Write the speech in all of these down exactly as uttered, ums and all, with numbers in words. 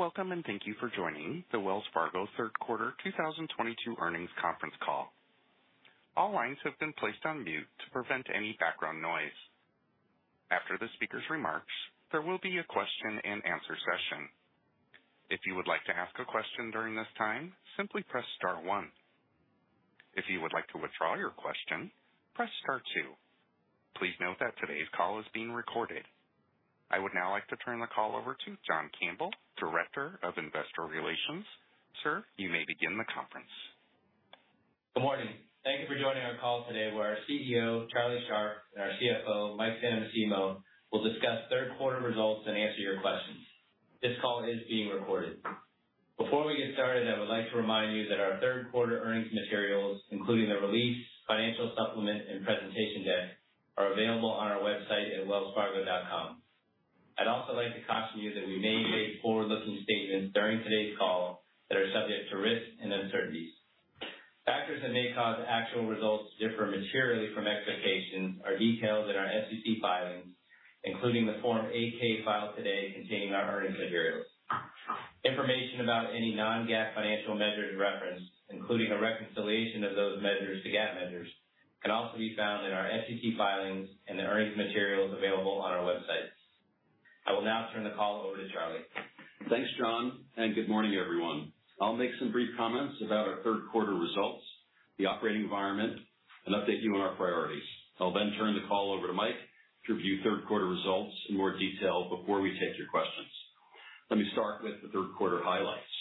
Welcome and thank you for joining the Wells Fargo third quarter two thousand twenty-two earnings conference call. All lines have been placed on mute to prevent any background noise. After the speaker's remarks, there will be a question and answer session. If you would like to ask a question during this time, simply press star one. If you would like to withdraw your question, press star two. Please note that today's call is being recorded. I would now like to turn the call over to John Campbell, Director of Investor Relations. Sir, you may begin the conference. Good morning. Thank you for joining our call today, where our C E O, Charlie Scharf, and our C F O, Mike Santomassimo, will discuss third quarter results and answer your questions. This call is being recorded. Before we get started, I would like to remind you that our third quarter earnings materials, including the release, financial supplement, and presentation deck, are available on our website at Wells Fargo dot com. I'd also like to caution you that we may make forward-looking statements during today's call that are subject to risks and uncertainties. Factors that may cause actual results to differ materially from expectations are detailed in our S E C filings, including the Form eight K filed today containing our earnings materials. Information about any non-GAAP financial measures referenced, including a reconciliation of those measures to GAAP measures, can also be found in our S E C filings and the earnings materials available on our website. I will now turn the call over to Charlie. Thanks, John, and good morning, everyone. I'll make some brief comments about our third quarter results, the operating environment, and update you on our priorities. I'll then turn the call over to Mike to review third quarter results in more detail before we take your questions. Let me start with the third quarter highlights.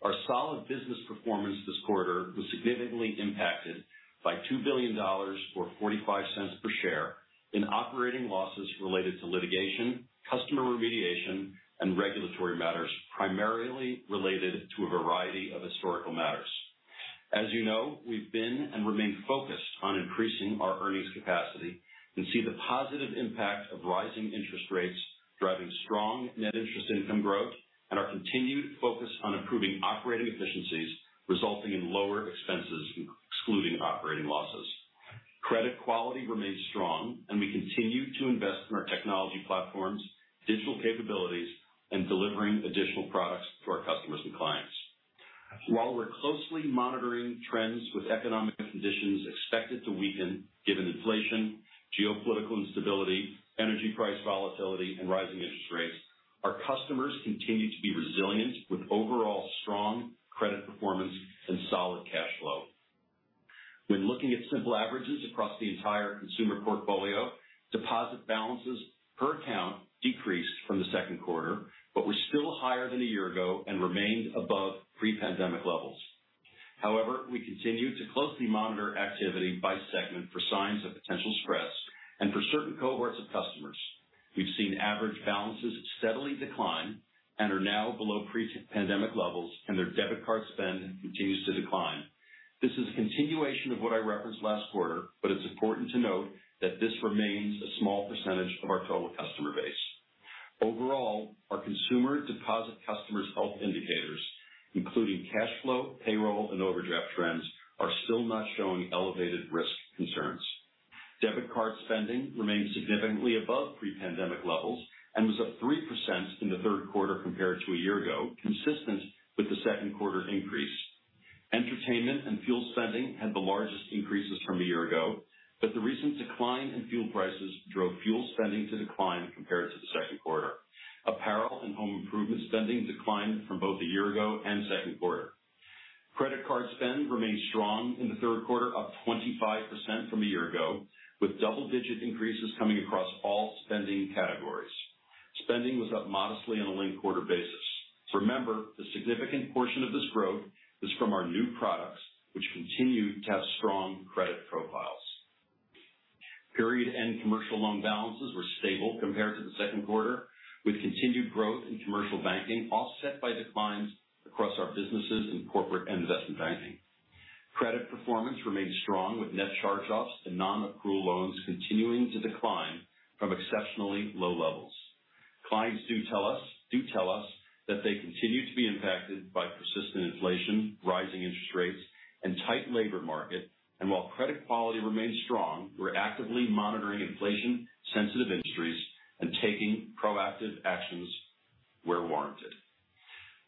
Our solid business performance this quarter was significantly impacted by two billion dollars or forty-five cents per share in operating losses related to litigation, customer remediation, and regulatory matters, primarily related to a variety of historical matters. As you know, we've been and remain focused on increasing our earnings capacity and see the positive impact of rising interest rates driving strong net interest income growth and our continued focus on improving operating efficiencies, resulting in lower expenses excluding operating losses. Credit quality remains strong, and we continue to invest in our technology platforms, digital capabilities, and delivering additional products to our customers and clients. While we're closely monitoring trends with economic conditions expected to weaken given inflation, geopolitical instability, energy price volatility, and rising interest rates, our customers continue to be resilient with overall strong credit performance and solid cash flow. When looking at simple averages across the entire consumer portfolio, deposit balances per account decreased from the second quarter, but were still higher than a year ago and remained above pre-pandemic levels. However, we continue to closely monitor activity by segment for signs of potential stress and for certain cohorts of customers. We've seen average balances steadily decline and are now below pre-pandemic levels, and their debit card spend continues to decline. This is a continuation of what I referenced last quarter, but it's important to note that this remains a small percentage of our total customer base. Overall, our consumer deposit customers' health indicators, including cash flow, payroll, and overdraft trends, are still not showing elevated risk concerns. Debit card spending remains significantly above pre-pandemic levels and was up three percent in the third quarter compared to a year ago, consistent with the second quarter increase. Entertainment and fuel spending had the largest increases from a year ago, but the recent decline in fuel prices drove fuel spending to decline compared to the second quarter. Apparel and home improvement spending declined from both a year ago and second quarter. Credit card spend remained strong in the third quarter, up twenty-five percent from a year ago, with double-digit increases coming across all spending categories. Spending was up modestly on a linked quarter basis. Remember, the significant portion of this growth is from our new products, which continue to have strong credit profiles. Period-end commercial loan balances were stable compared to the second quarter, with continued growth in commercial banking offset by declines across our businesses in corporate and investment banking. Credit performance remained strong, with net charge-offs and non-accrual loans continuing to decline from exceptionally low levels. Clients do tell us, do tell us, that they continue to be impacted by persistent inflation, rising interest rates, and tight labor market, and while credit quality remains strong, we're actively monitoring inflation-sensitive industries and taking proactive actions where warranted.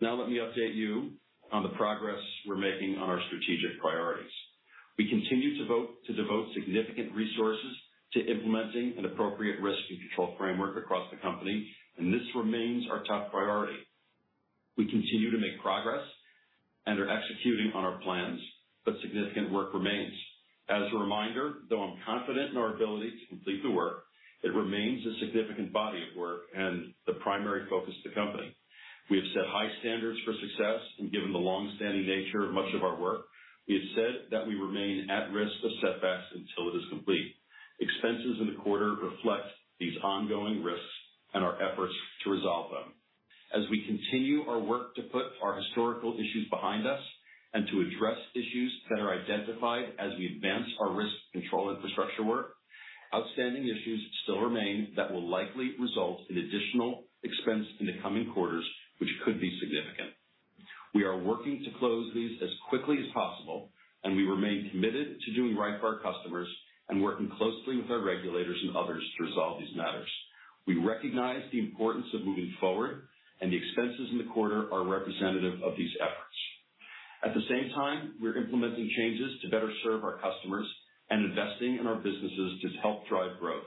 Now let me update you on the progress we're making on our strategic priorities. We continue to, vote, to devote significant resources to implementing an appropriate risk and control framework across the company, and this remains our top priority. We continue to make progress and are executing on our plans, but significant work remains. As a reminder, though I'm confident in our ability to complete the work, it remains a significant body of work and the primary focus of the company. We have set high standards for success, and given the long-standing nature of much of our work, we have said that we remain at risk of setbacks until it is complete. Expenses in the quarter reflect these ongoing risks and our efforts to resolve them. As we continue our work to put our historical issues behind us and to address issues that are identified as we advance our risk control infrastructure work, outstanding issues still remain that will likely result in additional expense in the coming quarters, which could be significant. We are working to close these as quickly as possible, and we remain committed to doing right for our customers and working closely with our regulators and others to resolve these matters. We recognize the importance of moving forward, and the expenses in the quarter are representative of these efforts. At the same time, we're implementing changes to better serve our customers and investing in our businesses to help drive growth.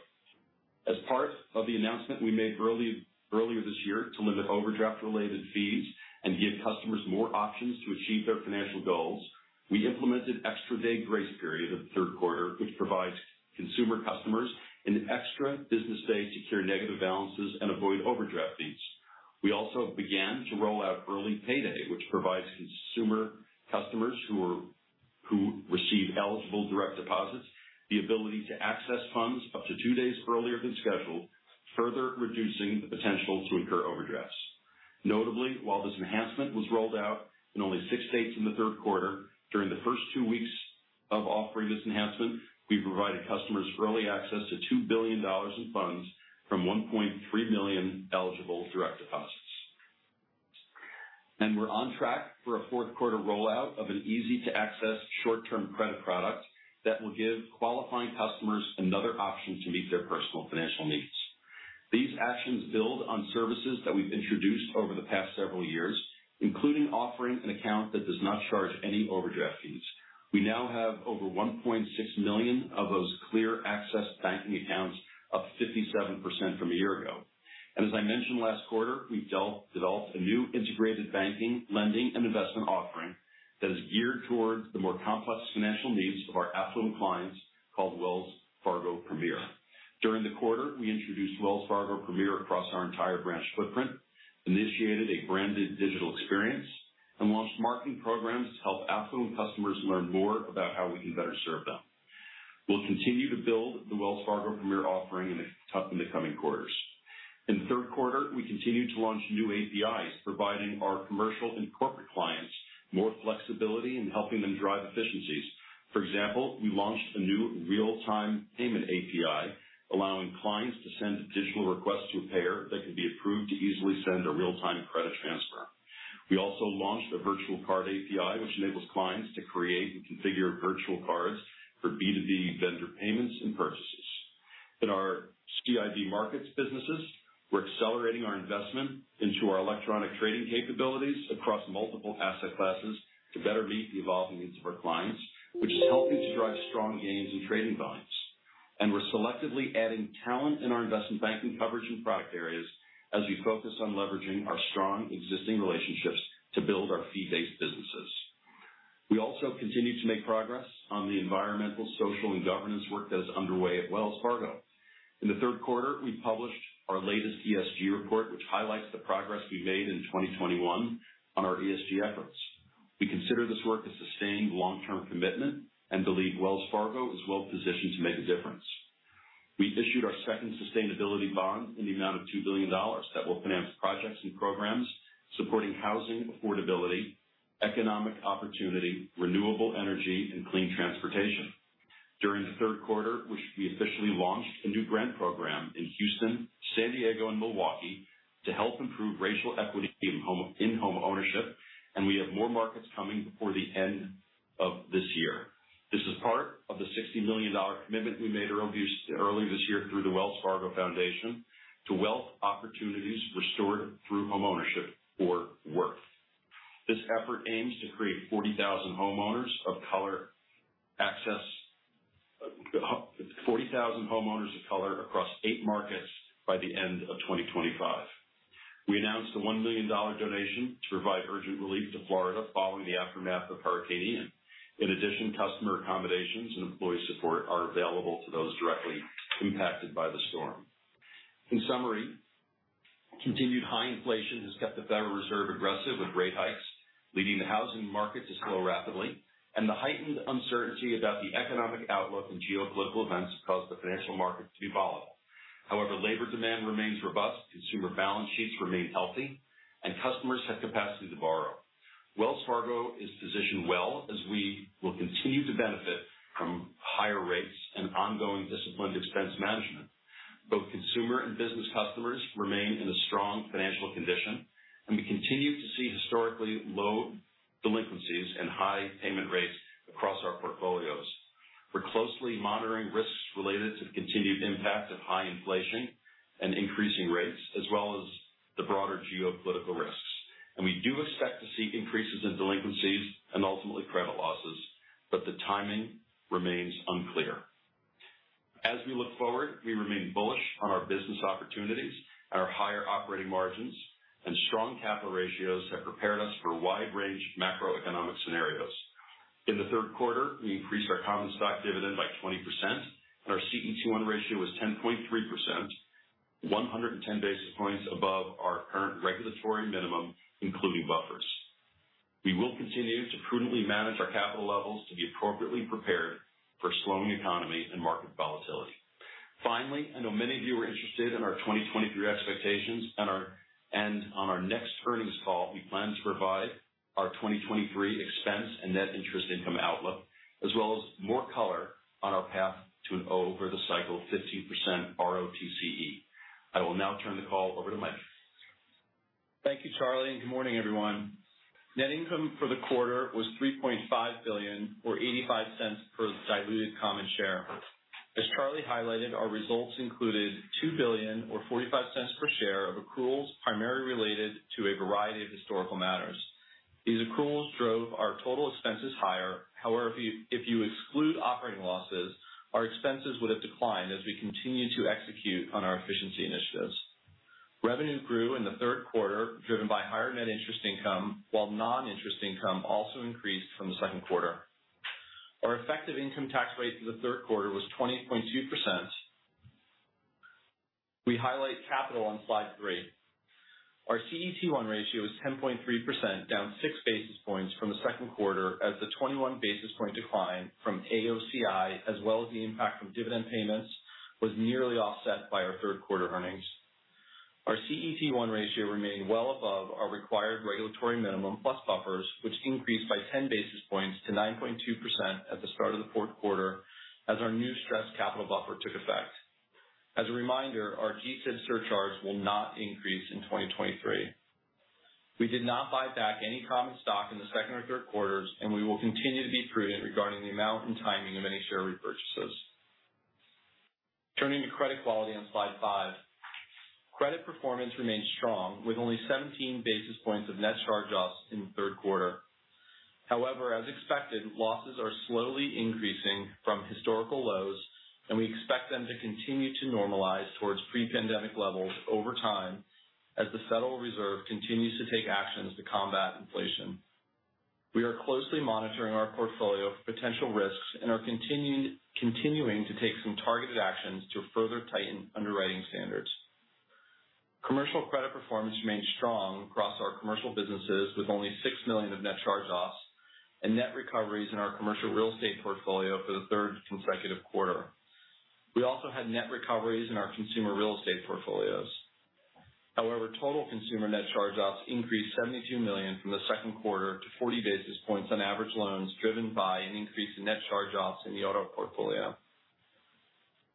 As part of the announcement we made early, earlier this year to limit overdraft-related fees and give customers more options to achieve their financial goals, we implemented extra day grace period of the third quarter, which provides consumer customers an extra business day to cure negative balances and avoid overdraft fees. We also began to roll out early payday, which provides consumer customers who are, who receive eligible direct deposits the ability to access funds up to two days earlier than scheduled, further reducing the potential to incur overdrafts. Notably, while this enhancement was rolled out in only six states in the third quarter, during the first two weeks of offering this enhancement, we provided customers early access to two billion dollars in funds from one point three million eligible direct deposits. And we're on track for a fourth quarter rollout of an easy-to-access short-term credit product that will give qualifying customers another option to meet their personal financial needs. These actions build on services that we've introduced over the past several years, including offering an account that does not charge any overdraft fees. We now have over one point six million of those clear access banking accounts, up fifty-seven percent from a year ago. And as I mentioned last quarter, we've developed a new integrated banking, lending, and investment offering that is geared towards the more complex financial needs of our affluent clients, called Wells Fargo Premier. During the quarter, we introduced Wells Fargo Premier across our entire branch footprint, initiated a branded digital experience, and launched marketing programs to help affluent customers learn more about how we can better serve them. We'll continue to build the Wells Fargo Premier offering in the, in the coming quarters. In the third quarter, we continue to launch new A P Is, providing our commercial and corporate clients more flexibility and helping them drive efficiencies. For example, we launched a new real-time payment A P I, allowing clients to send a digital request to a payer that can be approved to easily send a real-time credit transfer. We also launched a virtual card A P I, which enables clients to create and configure virtual cards for B two B vendor payments and purchases. In our C I B markets businesses, we're accelerating our investment into our electronic trading capabilities across multiple asset classes to better meet the evolving needs of our clients, which is helping to drive strong gains in trading volumes. And we're selectively adding talent in our investment banking coverage and product areas as we focus on leveraging our strong existing relationships to build our fee-based businesses. We also continue to make progress on the environmental, social, and governance work that is underway at Wells Fargo. In the third quarter, we published our latest E S G report, which highlights the progress we made in twenty twenty-one on our E S G efforts. We consider this work a sustained long-term commitment and believe Wells Fargo is well positioned to make a difference. We issued our second sustainability bond in the amount of two billion dollars that will finance projects and programs supporting housing affordability, economic opportunity, renewable energy, and clean transportation. During the third quarter, which we officially launched a new grant program in Houston, San Diego, and Milwaukee to help improve racial equity in home, in home ownership, and we have more markets coming before the end of this year. This is part of the sixty million dollars commitment we made earlier this year through the Wells Fargo Foundation to wealth opportunities restored through homeownership, or WORTH. This effort aims to create forty thousand homeowners of color access, forty thousand homeowners of color across eight markets by the end of twenty twenty-five. We announced a one million dollars donation to provide urgent relief to Florida following the aftermath of Hurricane Ian. In addition, customer accommodations and employee support are available to those directly impacted by the storm. In summary, continued high inflation has kept the Federal Reserve aggressive with rate hikes, leading the housing market to slow rapidly, and the heightened uncertainty about the economic outlook and geopolitical events have caused the financial market to be volatile. However, labor demand remains robust, consumer balance sheets remain healthy, and customers have capacity to borrow. Wells Fargo is positioned well as we will continue to benefit from higher rates and ongoing disciplined expense management. Both consumer and business customers remain in a strong financial condition, and we continue to see historically low delinquencies and high payment rates across our portfolios. We're closely monitoring risks related to the continued impact of high inflation and increasing rates, as well as the broader geopolitical risks. And we do expect to see increases in delinquencies and ultimately credit losses, but the timing remains unclear. As we look forward, we remain bullish on our business opportunities, our higher operating margins, and strong capital ratios have prepared us for a wide range of macroeconomic scenarios. In the third quarter, we increased our common stock dividend by twenty percent, and our C E T one ratio was ten point three percent, one hundred ten basis points above our current regulatory minimum, including buffers. We will continue to prudently manage our capital levels to be appropriately prepared for a slowing economy and market volatility. Finally, I know many of you are interested in our twenty twenty-three expectations, and, our, and on our next earnings call, we plan to provide our twenty twenty-three expense and net interest income outlook, as well as more color on our path to an over-the-cycle fifteen percent R O T C E. I will now turn the call over to Mike. Thank you, Charlie, and good morning, everyone. Net income for the quarter was three point five billion dollars, or eighty-five cents per diluted common share. As Charlie highlighted, our results included two billion dollars, or forty-five cents per share of accruals primarily related to a variety of historical matters. These accruals drove our total expenses higher. However, if you, if you exclude operating losses, our expenses would have declined as we continue to execute on our efficiency initiatives. Revenue grew in the third quarter, driven by higher net interest income, while non-interest income also increased from the second quarter. Our effective income tax rate for the third quarter was twenty point two percent. We highlight capital on slide three. Our C E T one ratio is ten point three percent, down six basis points from the second quarter as the twenty-one basis point decline from A O C I as well as the impact from dividend payments was nearly offset by our third quarter earnings. Our C E T one ratio remained well above our required regulatory minimum plus buffers, which increased by ten basis points to nine point two percent at the start of the fourth quarter as our new stress capital buffer took effect. As a reminder, our G S I B surcharge will not increase in twenty twenty-three. We did not buy back any common stock in the second or third quarters, and we will continue to be prudent regarding the amount and timing of any share repurchases. Turning to credit quality on slide five. Credit performance remained strong, with only seventeen basis points of net charge-offs in the third quarter. However, as expected, losses are slowly increasing from historical lows, and we expect them to continue to normalize towards pre-pandemic levels over time as the Federal Reserve continues to take actions to combat inflation. We are closely monitoring our portfolio for potential risks and are continuing, continuing to take some targeted actions to further tighten underwriting standards. Commercial credit performance remained strong across our commercial businesses with only six million dollars of net charge-offs and net recoveries in our commercial real estate portfolio for the third consecutive quarter. We also had net recoveries in our consumer real estate portfolios. However, total consumer net charge-offs increased seventy-two million dollars from the second quarter to forty basis points on average loans, driven by an increase in net charge-offs in the auto portfolio.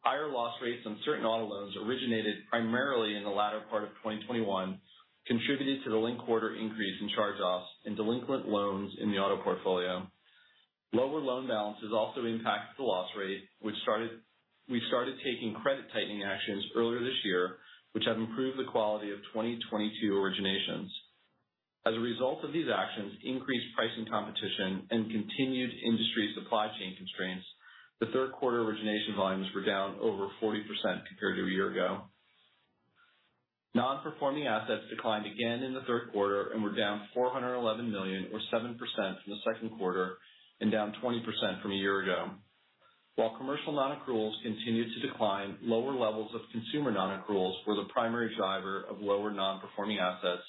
Higher loss rates on certain auto loans originated primarily in the latter part of twenty twenty-one contributed to the linked quarter increase in charge-offs and delinquent loans in the auto portfolio. Lower loan balances also impacted the loss rate, which started We started taking credit tightening actions earlier this year, which have improved the quality of twenty twenty-two originations. As a result of these actions, increased pricing competition, and continued industry supply chain constraints, the third quarter origination volumes were down over forty percent compared to a year ago. Non-performing assets declined again in the third quarter and were down four hundred eleven million dollars, or seven percent from the second quarter, and down twenty percent from a year ago. While commercial non-accruals continued to decline, lower levels of consumer non-accruals were the primary driver of lower non-performing assets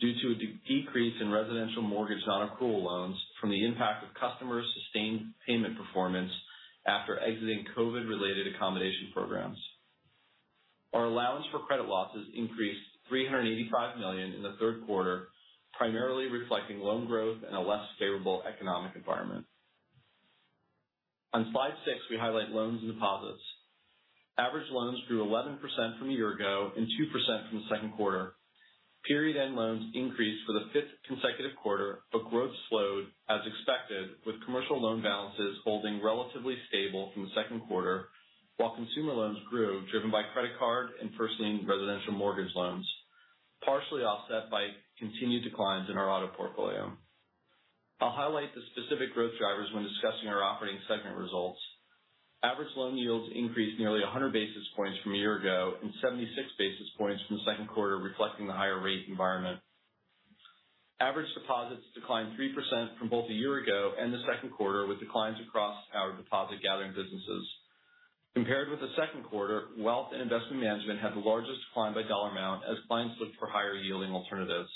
due to a de- decrease in residential mortgage non-accrual loans from the impact of customers' sustained payment performance after exiting COVID-related accommodation programs. Our allowance for credit losses increased three hundred eighty-five million dollars in the third quarter, primarily reflecting loan growth and a less favorable economic environment. On slide six, we highlight loans and deposits. Average loans grew eleven percent from a year ago and two percent from the second quarter. Period-end loans increased for the fifth consecutive quarter, but growth slowed, as expected, with commercial loan balances holding relatively stable from the second quarter, while consumer loans grew, driven by credit card and first lien residential mortgage loans, partially offset by continued declines in our auto portfolio. I'll highlight the specific growth drivers when discussing our operating segment results. Average loan yields increased nearly one hundred basis points from a year ago and seventy-six basis points from the second quarter, reflecting the higher rate environment. Average deposits declined three percent from both a year ago and the second quarter, with declines across our deposit gathering businesses. Compared with the second quarter, wealth and investment management had the largest decline by dollar amount as clients looked for higher yielding alternatives.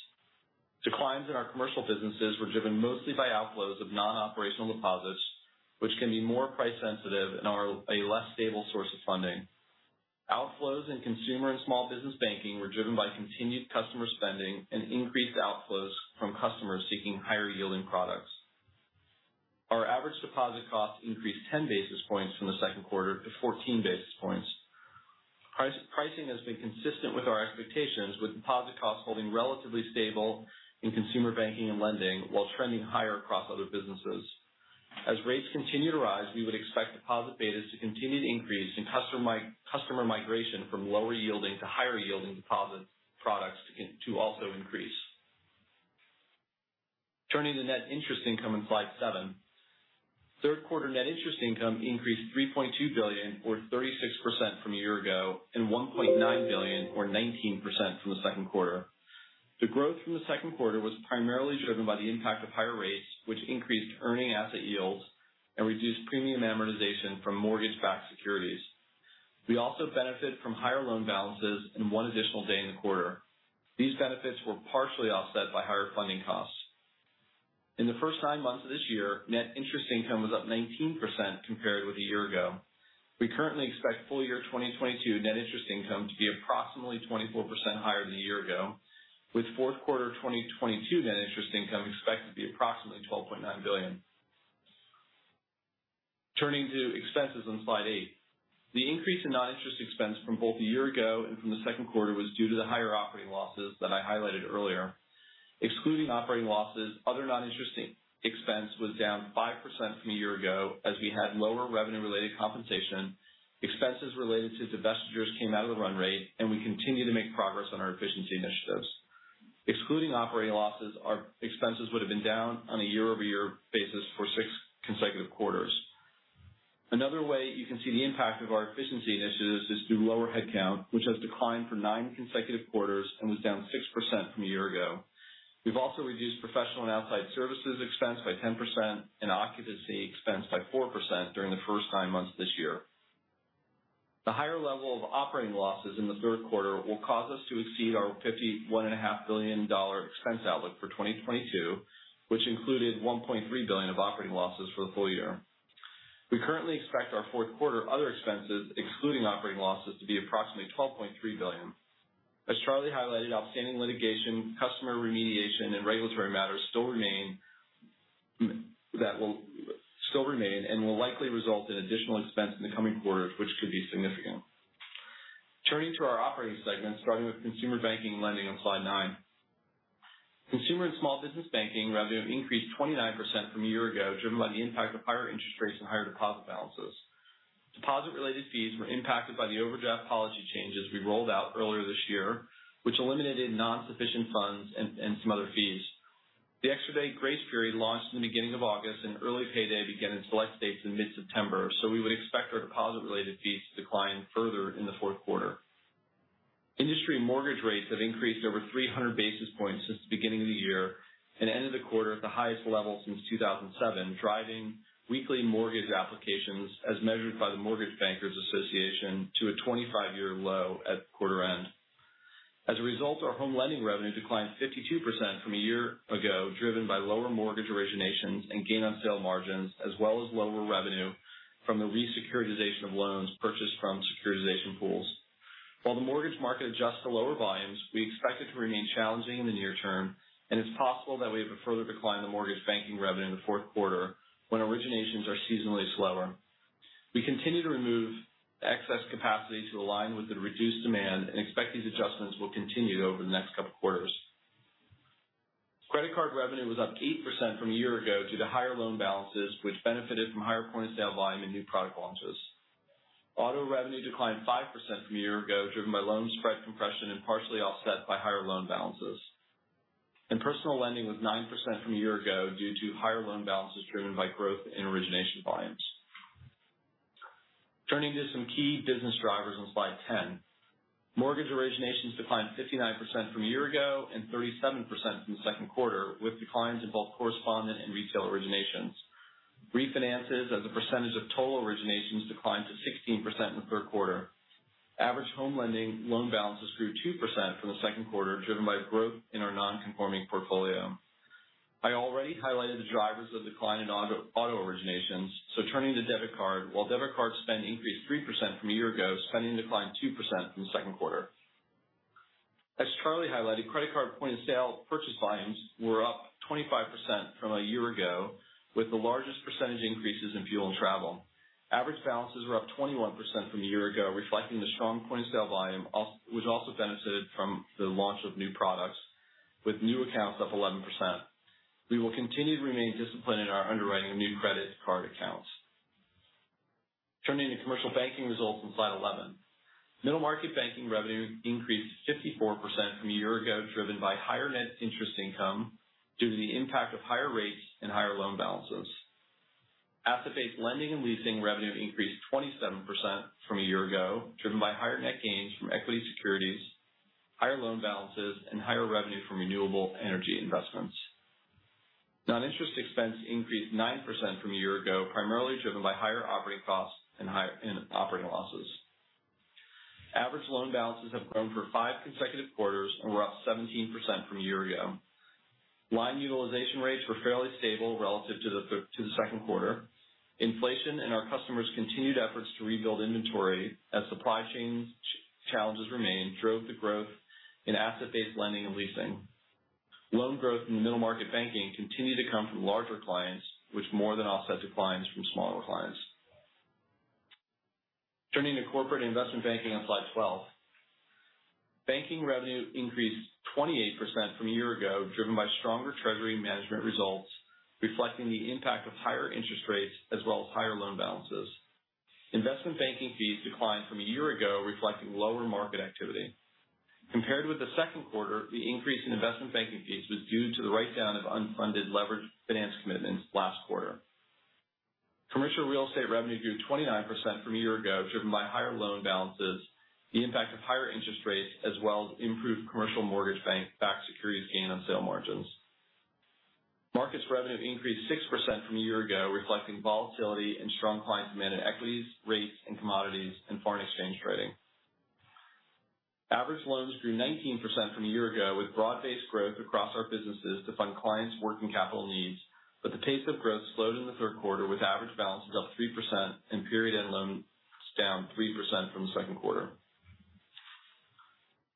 Declines in our commercial businesses were driven mostly by outflows of non-operational deposits, which can be more price sensitive and are a less stable source of funding. Outflows in consumer and small business banking were driven by continued customer spending and increased outflows from customers seeking higher yielding products. Our average deposit cost increased ten basis points from the second quarter to fourteen basis points. Pricing has been consistent with our expectations, with deposit costs holding relatively stable in consumer banking and lending while trending higher across other businesses. As rates continue to rise, we would expect deposit betas to continue to increase and customer, customer migration from lower yielding to higher yielding deposit products to, to also increase. Turning to net interest income in slide seven. Third quarter net interest income increased three point two billion dollars or thirty-six percent from a year ago and one point nine billion dollars or nineteen percent from the second quarter. The growth from the second quarter was primarily driven by the impact of higher rates, which increased earning asset yields and reduced premium amortization from mortgage-backed securities. We also benefited from higher loan balances and one additional day in the quarter. These benefits were partially offset by higher funding costs. In the first nine months of this year, net interest income was up nineteen percent compared with a year ago. We currently expect full year twenty twenty-two net interest income to be approximately twenty-four percent higher than a year ago, with fourth quarter twenty twenty-two net interest income expected to be approximately twelve point nine billion dollars. Turning to expenses on slide eight. The increase in non-interest expense from both a year ago and from the second quarter was due to the higher operating losses that I highlighted earlier. Excluding operating losses, other non-interest expense was down five percent from a year ago as we had lower revenue-related compensation, expenses related to divestitures came out of the run rate, and we continue to make progress on our efficiency initiatives. Excluding operating losses, our expenses would have been down on a year-over-year basis for six consecutive quarters. Another way you can see the impact of our efficiency initiatives is through lower headcount, which has declined for nine consecutive quarters and was down six percent from a year ago. We've also reduced professional and outside services expense by ten percent and occupancy expense by four percent during the first nine months this year. The higher level of operating losses in the third quarter will cause us to exceed our fifty-one point five billion dollars expense outlook for twenty twenty-two, which included one point three billion dollars of operating losses for the full year. We currently expect our fourth quarter other expenses, excluding operating losses, to be approximately twelve point three billion dollars. As Charlie highlighted, outstanding litigation, customer remediation, and regulatory matters still remain that will still remain and will likely result in additional expense in the coming quarters, which could be significant. Turning to our operating segments, starting with consumer banking and lending on slide nine. Consumer and small business banking revenue increased twenty-nine percent from a year ago, driven by the impact of higher interest rates and higher deposit balances. Deposit-related fees were impacted by the overdraft policy changes we rolled out earlier this year, which eliminated non-sufficient funds and, and some other fees. The extra day grace period launched in the beginning of August, and early payday began in select states in mid-September, so we would expect our deposit-related fees to decline further in the fourth quarter. Industry mortgage rates have increased over three hundred basis points since the beginning of the year and ended the quarter at the highest level since two thousand seven, driving weekly mortgage applications, as measured by the Mortgage Bankers Association, to a twenty-five-year low at quarter end. As a result, our home lending revenue declined fifty-two percent from a year ago, driven by lower mortgage originations and gain-on-sale margins, as well as lower revenue from the re-securitization of loans purchased from securitization pools. While the mortgage market adjusts to lower volumes, we expect it to remain challenging in the near term, and it's possible that we have a further decline in the mortgage banking revenue in the fourth quarter, when originations are seasonally slower. We continue to remove excess capacity to align with the reduced demand and expect these adjustments will continue over the next couple quarters. Credit card revenue was up eight percent from a year ago due to higher loan balances, which benefited from higher point-of-sale volume and new product launches. Auto revenue declined five percent from a year ago, driven by loan spread compression and partially offset by higher loan balances. And personal lending was nine percent from a year ago due to higher loan balances driven by growth in origination volumes. Turning to some key business drivers on slide ten. Mortgage originations declined fifty-nine percent from a year ago and thirty-seven percent from the second quarter, with declines in both correspondent and retail originations. Refinances as a percentage of total originations declined to sixteen percent in the third quarter. Average home lending loan balances grew two percent from the second quarter, driven by growth in our non-conforming portfolio. I already highlighted the drivers of the decline in auto, auto originations, so turning to debit card, while debit card spend increased three percent from a year ago, spending declined two percent from the second quarter. As Charlie highlighted, credit card point-of-sale purchase volumes were up twenty-five percent from a year ago, with the largest percentage increases in fuel and travel. Average balances were up twenty-one percent from a year ago, reflecting the strong point-of-sale volume, which also benefited from the launch of new products, with new accounts up eleven percent. We will continue to remain disciplined in our underwriting of new credit card accounts. Turning to commercial banking results on slide eleven. Middle market banking revenue increased fifty-four percent from a year ago, driven by higher net interest income due to the impact of higher rates and higher loan balances. Asset-based lending and leasing revenue increased twenty-seven percent from a year ago, driven by higher net gains from equity securities, higher loan balances, and higher revenue from renewable energy investments. Non-interest expense increased nine percent from a year ago, primarily driven by higher operating costs and higher and operating losses. Average loan balances have grown for five consecutive quarters and were up seventeen percent from a year ago. Line utilization rates were fairly stable relative to the, to the second quarter. Inflation and our customers' continued efforts to rebuild inventory as supply chain ch- challenges remain drove the growth in asset-based lending and leasing. Loan growth in the middle market banking continued to come from larger clients, which more than offset declines from smaller clients. Turning to corporate investment banking on slide twelve. Banking revenue increased twenty-eight percent from a year ago, driven by stronger treasury management results, reflecting the impact of higher interest rates as well as higher loan balances. Investment banking fees declined from a year ago, reflecting lower market activity. Compared with the second quarter, the increase in investment banking fees was due to the write-down of unfunded leveraged finance commitments last quarter. Commercial real estate revenue grew twenty-nine percent from a year ago, driven by higher loan balances, the impact of higher interest rates, as well as improved commercial mortgage bank-backed securities gain on sale margins. Markets revenue increased six percent from a year ago, reflecting volatility and strong client demand in equities, rates, and commodities, and foreign exchange trading. Average loans grew nineteen percent from a year ago, with broad-based growth across our businesses to fund clients' working capital needs, but the pace of growth slowed in the third quarter, with average balances up three percent and period-end loans down three percent from the second quarter.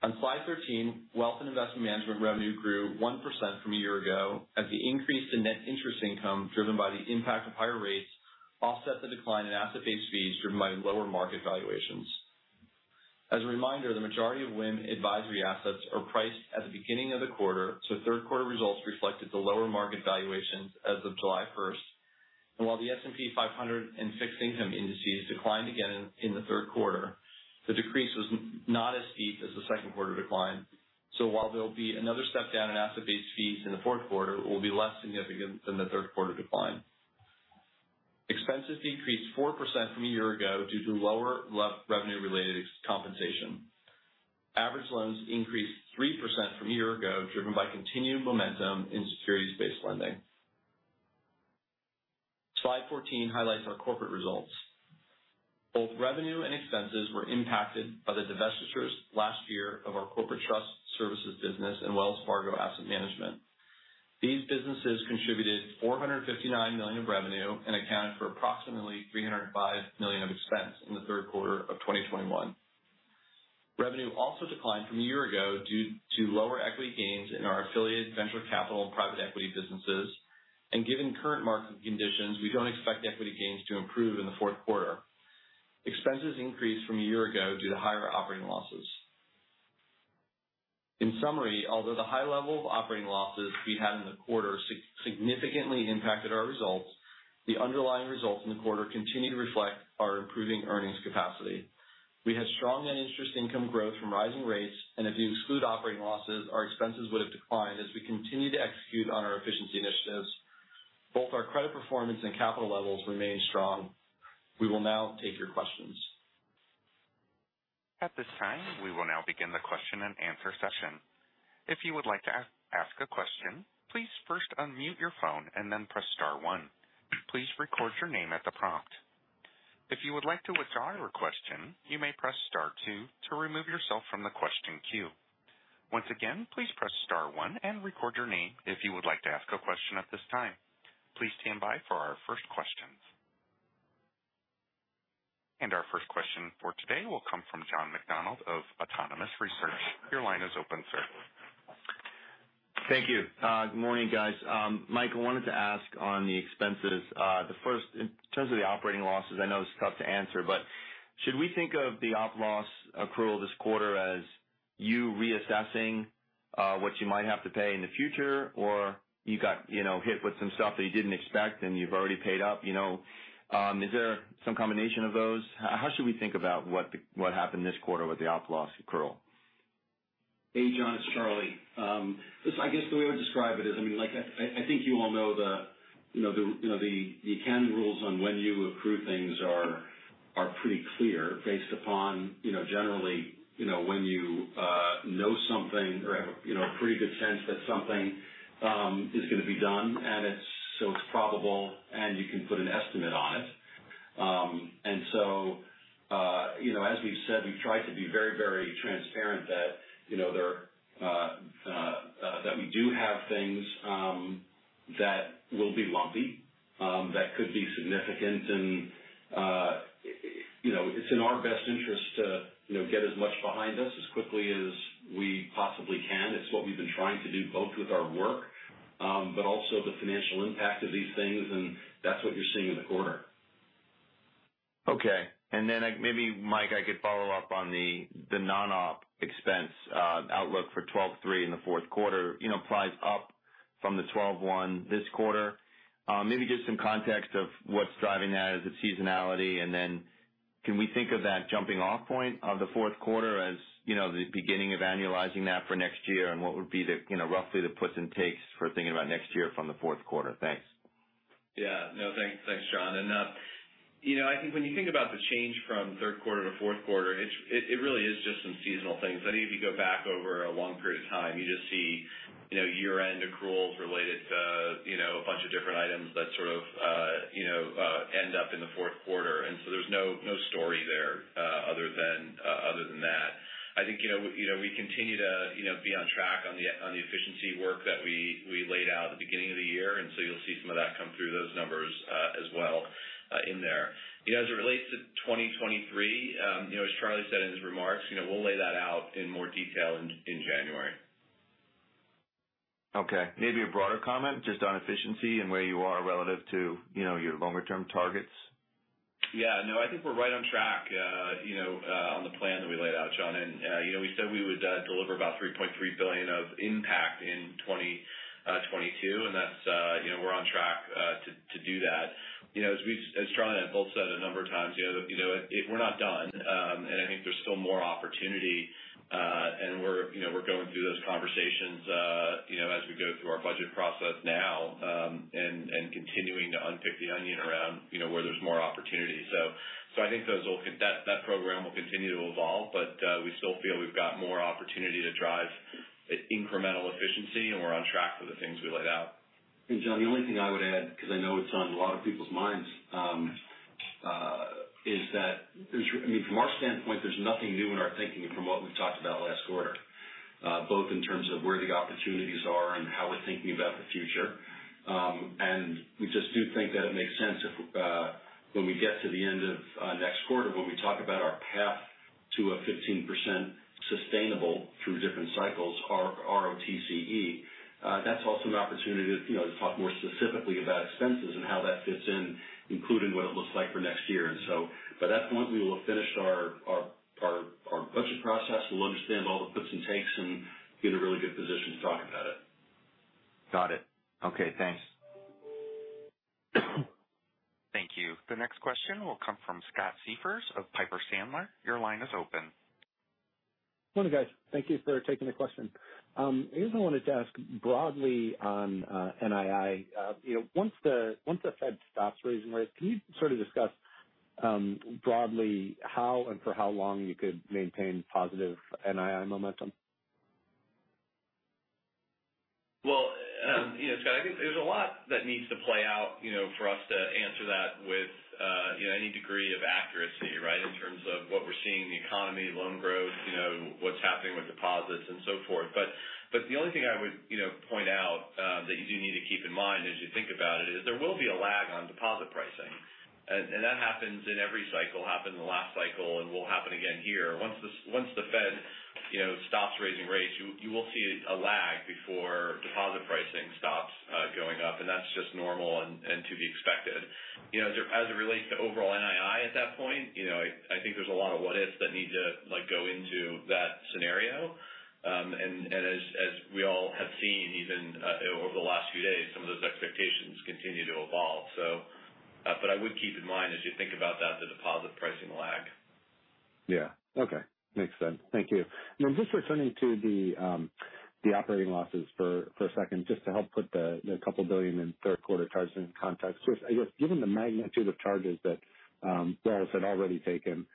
On slide thirteen, wealth and investment management revenue grew one percent from a year ago as the increase in net interest income driven by the impact of higher rates offset the decline in asset-based fees driven by lower market valuations. As a reminder, the majority of W I M advisory assets are priced at the beginning of the quarter, so third quarter results reflected the lower market valuations as of July first. And while the S and P five hundred and fixed income indices declined again in, in the third quarter, the decrease was not as steep as the second quarter decline, So while there will be another step down in asset-based fees in the fourth quarter, it will be less significant than the third quarter decline. Expenses decreased four percent from a year ago due to lower revenue-related compensation. Average loans increased three percent from a year ago, driven by continued momentum in securities-based lending. Slide fourteen highlights our corporate results. Both revenue and expenses were impacted by the divestitures last year of our corporate trust services business and Wells Fargo Asset Management. These businesses contributed four hundred fifty-nine million dollars of revenue and accounted for approximately three hundred five million dollars of expense in the third quarter of twenty twenty-one. Revenue also declined from a year ago due to lower equity gains in our affiliated venture capital and private equity businesses, and given current market conditions, we don't expect equity gains to improve in the fourth quarter. Expenses increased from a year ago due to higher operating losses. In summary, although the high level of operating losses we had in the quarter significantly impacted our results, the underlying results in the quarter continue to reflect our improving earnings capacity. We had strong net interest income growth from rising rates, and if you exclude operating losses, our expenses would have declined as we continue to execute on our efficiency initiatives. Both our credit performance and capital levels remain strong. We will now take your questions. At this time, we will now begin the question and answer session. If you would like to ask a question, please first unmute your phone and then press star one. Please record your name at the prompt. If you would like to withdraw your question, you may press star two to remove yourself from the question queue. Once again, please press star one and record your name if you would like to ask a question at this time. Please stand by for our first questions. And our first question for today will come from John McDonald of Autonomous Research. Your line is open, sir. Thank you. Uh, good morning, guys. Um, Mike, I wanted to ask on the expenses. Uh, the first, in terms of the operating losses, I know it's tough to answer, but should we think of the op loss accrual this quarter as you reassessing uh, what you might have to pay in the future, or you got, you know, hit with some stuff that you didn't expect and you've already paid up? You know, um, is there some combination of those? How should we think about what the, what happened this quarter with the op loss accrual? Hey, John, it's Charlie. Um, this, I guess the way I would describe it is, I mean, like I, I think you all know the, you know, the, you know, the, the accounting rules on when you accrue things are are pretty clear based upon, you know, generally, you know, when you uh, know something or have, you know, a pretty good sense that something um, is going to be done, and it's so it's probable, and you can put an estimate on it, um, and so, uh, you know, as we've said, we've tried to be very, very transparent that. You know, there, uh, uh, uh, that we do have things um, that will be lumpy, um, that could be significant, and uh, you know, it's in our best interest to, you know, get as much behind us as quickly as we possibly can. It's what we've been trying to do, both with our work, um, but also the financial impact of these things, and that's what you're seeing in the quarter. Okay. And then maybe, Mike, I could follow up on the, the non-op expense uh, outlook for twelve three in the fourth quarter, you know, applies up from the twelve one this quarter. Uh, maybe just some context of what's driving that. Is it seasonality? And then can we think of that jumping off point of the fourth quarter as, you know, the beginning of annualizing that for next year, and what would be the, you know, roughly the puts and takes for thinking about next year from the fourth quarter? Thanks. Yeah, no, thanks, thanks, John. And, uh, you know, I think when you think about the change from third quarter to fourth quarter, it's, it, it really is just some seasonal things. I think if you go back over a long period of time, you just see, you know, year-end accruals related to, you know, a bunch of different items that sort of, uh, you know, uh, end up in the fourth quarter. And so there's no no story there uh, other than uh, other than that. I think, you know, we, you know, we continue to, you know, be on track on the on the efficiency work that we, we laid out at the beginning of the year, and so you'll see some of that come through those numbers uh, as well. Uh, in there. You know, as it relates to twenty twenty-three, um, you know, as Charlie said in his remarks, you know, we'll lay that out in more detail in, in January. Okay. Maybe a broader comment just on efficiency and where you are relative to, you know, your longer-term targets? Yeah, no, I think we're right on track, uh, you know, uh, on the plan that we laid out, John. And, uh, you know, we said we would uh, deliver about three point three billion dollars of impact in twenty twenty-two, and that's, uh, you know, we're on track uh, to, to do that. You know, as we, as Charlie and I both said a number of times, you know, you know, it, it, we're not done, um, and I think there's still more opportunity Uh, and we're, you know, we're going through those conversations, uh, you know, as we go through our budget process now, um, and, and continuing to unpick the onion around, you know, where there's more opportunity. So, so I think those will, that, that program will continue to evolve, but uh, we still feel we've got more opportunity to drive incremental efficiency, and we're on track for the things we laid out. And John, the only thing I would add, because I know it's on a lot of people's minds, um, uh, is that there's, I mean, from our standpoint, there's nothing new in our thinking from what we've talked about last quarter, uh, both in terms of where the opportunities are and how we're thinking about the future. Um, and we just do think that it makes sense if, uh, when we get to the end of uh, next quarter, when we talk about our path to a fifteen percent sustainable through different cycles, R O T C E, uh, that's also an opportunity to, you know, to talk more specifically about expenses and how that fits in, including what it looks like for next year. And so by that point, we will have finished our, our, our, our budget process. We'll understand all the puts and takes and be in a really good position to talk about it. Got it. Okay, thanks. Thank you. The next question will come from Scott Siefers of Piper Sandler. Your line is open. Morning, guys. Thank you for taking the question. Um, here's what I wanted to ask broadly on uh, N I I. Uh, you know, once the once the Fed stops raising rates, can you sort of discuss um, broadly how and for how long you could maintain positive N I I momentum? Well, um, you know, Scott, I think there's a lot that needs to play out, you know, for us to answer that with, uh, you know, any degree of accuracy, right, in terms of what we're seeing in the economy, loan growth, you know, what's happening with deposits and so forth. But but the only thing I would, you know, point out uh, that you do need to keep in mind as you think about it is there will be a lag on deposit pricing. And, and that happens in every cycle, happened in the last cycle, and will happen again here. Once the, once the Fed, you know, stops raising rates, you, you will see a lag before deposit pricing stops uh, going up, and that's just normal and, and to be expected. You know, as it, as it relates to overall N I I at that point, you know, I, I think there's a lot of what-ifs that need to, like, go into that scenario. Um, and and as, as we all have seen, even uh, over the last few days, some of those expectations continue to evolve. So, uh, but I would keep in mind, as you think about that, the deposit pricing lag. Yeah, okay. Makes sense. Thank you. And I'm just returning to the um, the operating losses for, for a second, just to help put the, the couple billion in third quarter charges in context. Just, I guess, given the magnitude of charges that um, Wells had already taken,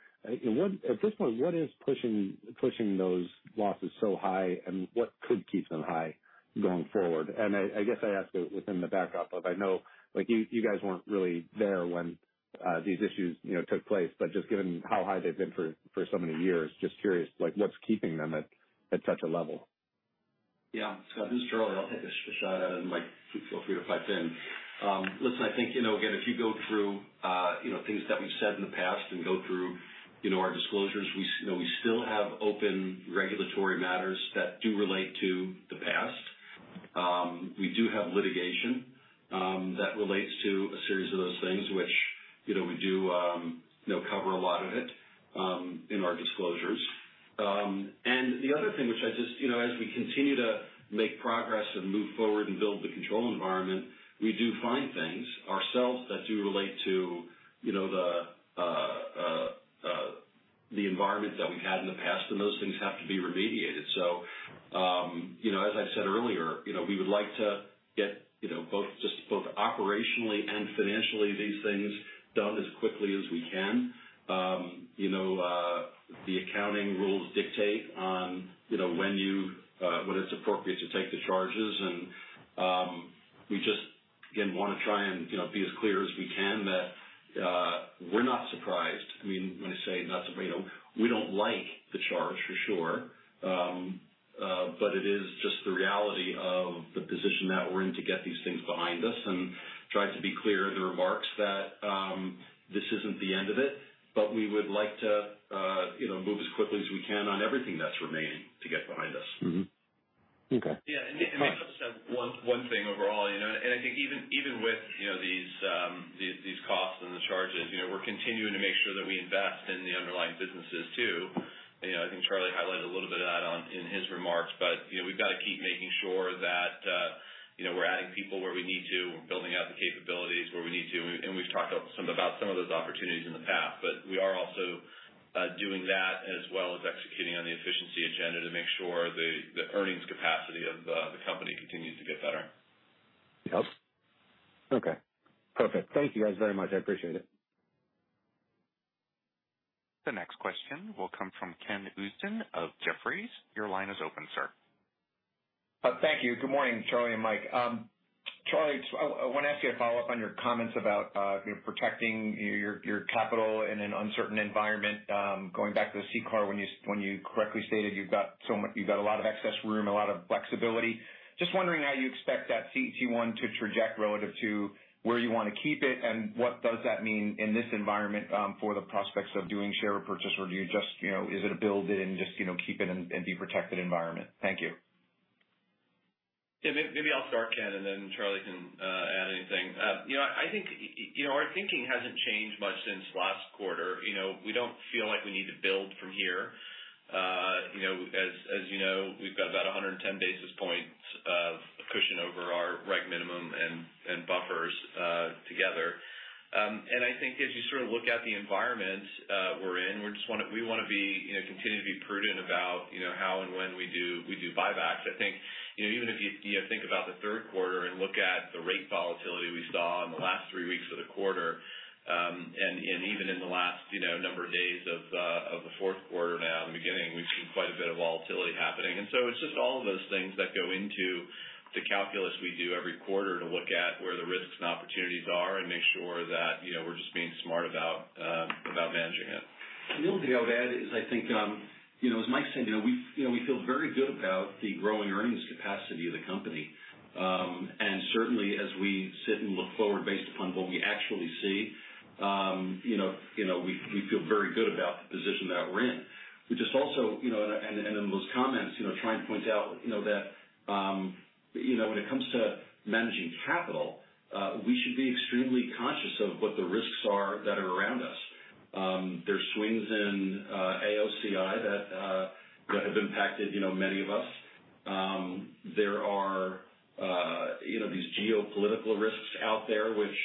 what, at this point, what is pushing pushing those losses so high, and what could keep them high going forward? And I, I guess I ask it within the backdrop of, I know, like, you, you guys weren't really there when Uh, these issues, you know, took place, but just given how high they've been for, for so many years, just curious, like, what's keeping them at, at such a level? Yeah, Scott, this is Charlie. I'll take a shot at it, and Mike, feel free to pipe in. Um, listen, I think, you know, again, if you go through, uh, you know, things that we've said in the past and go through, you know, our disclosures, we, you know, we still have open regulatory matters that do relate to the past. Um, we do have litigation um, that relates to a series of those things, which, you know, we do, um, you know, cover a lot of it um, in our disclosures. Um, and the other thing, which I just, you know, as we continue to make progress and move forward and build the control environment, we do find things ourselves that do relate to, you know, the uh, uh, uh, the environment that we've had in the past, and those things have to be remediated. So, um, you know, as I said earlier, you know, we would like to get, you know, both just both operationally and financially these things done as quickly as we can. Um, you know, uh, the accounting rules dictate on, you know, when you, uh, when it's appropriate to take the charges. And um, we just, again, want to try and, you know, be as clear as we can that uh, we're not surprised. I mean, when I say not surprised, you know, we don't like the charge for sure. Um, uh, but it is just the reality of the position that we're in to get these things behind us. And tried to be clear in the remarks that um, this isn't the end of it, but we would like to, uh, you know, move as quickly as we can on everything that's remaining to get behind us. Mm-hmm. Okay. Yeah, and, and maybe I'll just have one one thing overall, you know, and I think even even with, you know, these um, these, these costs and the charges, you know, we're continuing to make sure that we invest in the underlying businesses too. You know, I think Charlie highlighted a little bit of that on in his remarks, but, you know, we've got to keep making sure that. Uh, You know, we're adding people where we need to, we're building out the capabilities where we need to, and we've talked about some, about some of those opportunities in the past, but we are also uh, doing that as well as executing on the efficiency agenda to make sure the, the earnings capacity of uh, the company continues to get better. Yep. Okay. Perfect. Thank you guys very much. I appreciate it. The next question will come from Ken Usdin of Jefferies. Your line is open, sir. Uh, thank you. Good morning, Charlie and Mike. Um, Charlie, I want to ask you a follow-up on your comments about uh, you know, protecting your, your capital in an uncertain environment. Um, going back to the C CAR, when you when you correctly stated you've got so much, you've got a lot of excess room, a lot of flexibility. Just wondering how you expect that C E T one to traject relative to where you want to keep it, and what does that mean in this environment um, for the prospects of doing share repurchase, or do you just, you know, is it a build it and just, you know, keep it and, and be protected environment? Thank you. Yeah, maybe I'll start, Ken, and then Charlie can uh, add anything. Uh, you know, I think, you know, our thinking hasn't changed much since last quarter. You know, we don't feel like we need to build from here. Uh, you know, as as you know, we've got about one hundred ten basis points of cushion over our reg minimum and, and buffers uh, together. Um, and I think as you sort of look at the environment uh, we're in, we're just want to, we want to be, you know, continue to be prudent about, you know, how and when we do we do buybacks. I think, you know, even if you, you know, think about the third quarter and look at the rate volatility we saw in the last three weeks of the quarter, Um, and, and even in the last, you know, number of days of uh, of the fourth quarter now, in the beginning, we've seen quite a bit of volatility happening. And so it's just all of those things that go into the calculus we do every quarter to look at where the risks and opportunities are and make sure that, you know, we're just being smart about uh, about managing it. The only thing I would add is I think, um, you know, as Mike said, you know, we you know we feel very good about the growing earnings capacity of the company. Um, and certainly as we sit and look forward based upon what we actually see, Um, you know, you know, we we feel very good about the position that we're in. We just also, you know, and, and in those comments, you know, try and point out, you know, that, um, you know, when it comes to managing capital, uh, we should be extremely conscious of what the risks are that are around us. Um, there's swings in uh, A O C I that uh, that have impacted, you know, many of us. Um, there are, uh, you know, these geopolitical risks out there, which,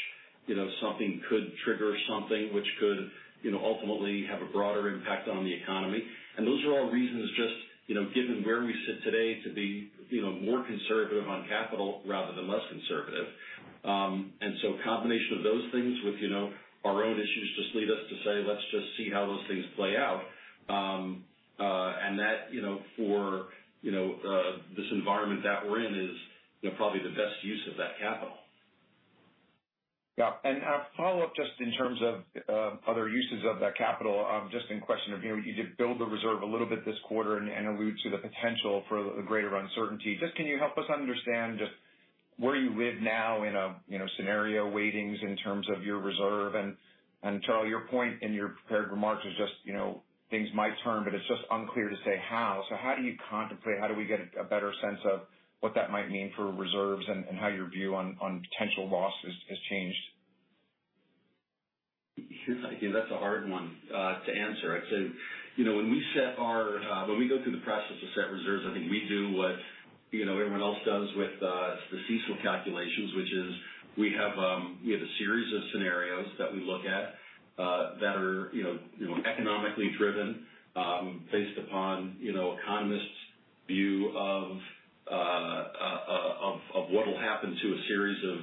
you know, something could trigger something which could, you know, ultimately have a broader impact on the economy. And those are all reasons just, you know, given where we sit today to be, you know, more conservative on capital rather than less conservative. Um, and so combination of those things with, you know, our own issues just lead us to say, let's just see how those things play out. Um, uh, and that, you know, for, you know, uh, this environment that we're in is, you know, probably the best use of that capital. Yeah. And a follow-up just in terms of uh, other uses of that capital, um, just in question of, you know, you did build the reserve a little bit this quarter and, and allude to the potential for the greater uncertainty. Just can you help us understand just where you live now in a, you know, scenario weightings in terms of your reserve? And, and Charlie, your point in your prepared remarks is just, you know, things might turn, but it's just unclear to say how. So how do you contemplate, how do we get a better sense of what that might mean for reserves and, and how your view on, on potential loss has, has changed? Yeah, that's a hard one uh, to answer. I'd say, you know, when we set our, uh, when we go through the process to set reserves, I think we do what, you know, everyone else does with uh, the C E C L calculations, which is we have um, we have a series of scenarios that we look at uh, that are, you know, you know economically driven um, based upon, you know, economists' view of Uh, uh, of, of what will happen to a series of,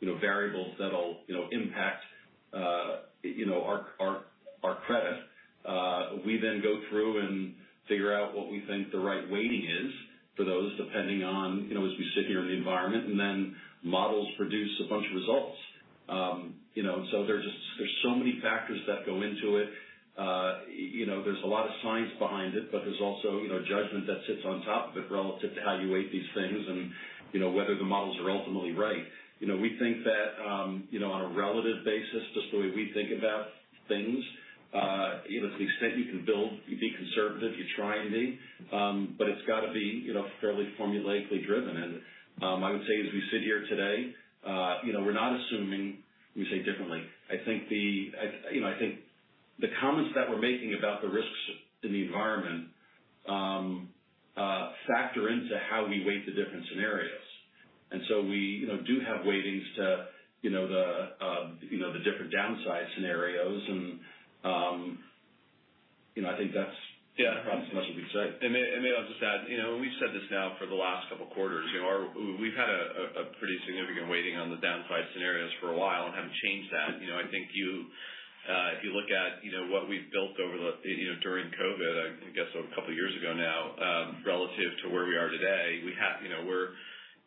you know, variables that'll, you know, impact, uh, you know, our our our credit. Uh, we then go through and figure out what we think the right weighting is for those, depending on, you know, as we sit here in the environment, and then models produce a bunch of results. Um, you know, so there's just there's so many factors that go into it. Uh, you know, there's a lot of science behind it, but there's also, you know, judgment that sits on top of it relative to how you weight these things and, you know, whether the models are ultimately right. You know, we think that, um, you know, on a relative basis, just the way we think about things, uh, you know, to the extent you can build, you be conservative, you try and be, um, but it's got to be, you know, fairly formulaically driven. And um, I would say as we sit here today, uh, you know, we're not assuming, we say differently. I think the, I, you know, I think, the comments that we're making about the risks in the environment um, uh, factor into how we weight the different scenarios, and so we, you know, do have weightings to, you know, the, uh, you know, the different downside scenarios, and um, you know, I think that's yeah. That's as much as we can say. And maybe I'll just add, you know, we've said this now for the last couple quarters. You know, our, we've had a, a pretty significant weighting on the downside scenarios for a while and haven't changed that. You know, I think you. Uh, if you look at, you know, what we've built over the, you know, during COVID, I guess a couple of years ago now, um, relative to where we are today, we have, you know, we're,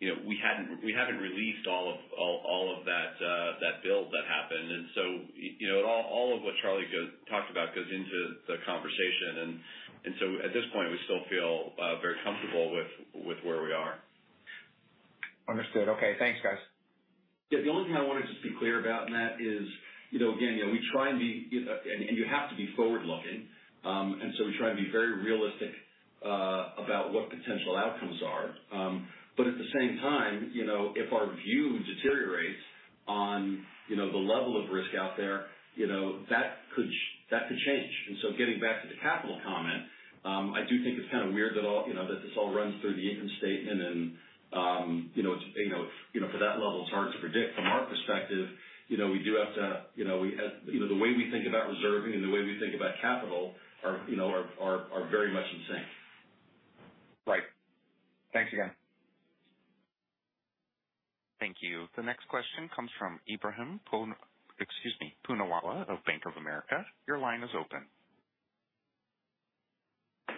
you know, we hadn't, we haven't released all of, all, all of that, uh, that build that happened. And so, you know, it all, all of what Charlie goes, talked about goes into the conversation. And, and so at this point, we still feel uh, very comfortable with, with where we are. Understood. Okay. Thanks, guys. Yeah. The only thing I want to just be clear about, Matt, is, you know, again, you know, we try and be, you know, and, and you have to be forward-looking, um, and so we try to be very realistic uh, about what potential outcomes are. Um, but at the same time, you know, if our view deteriorates on, you know, the level of risk out there, you know, that could that could change. And so, getting back to the capital comment, um, I do think it's kind of weird that all, you know, that this all runs through the income statement, and um, you know, it's, you know, you know, for that level, it's hard to predict. From our perspective, you know, we do have to, you know, we, you know, the way we think about reserving and the way we think about capital are, you know, are, are, are very much in sync. Right. Thanks again. Thank you. The next question comes from Ibrahim Pun, excuse me, Punawalla of Bank of America. Your line is open.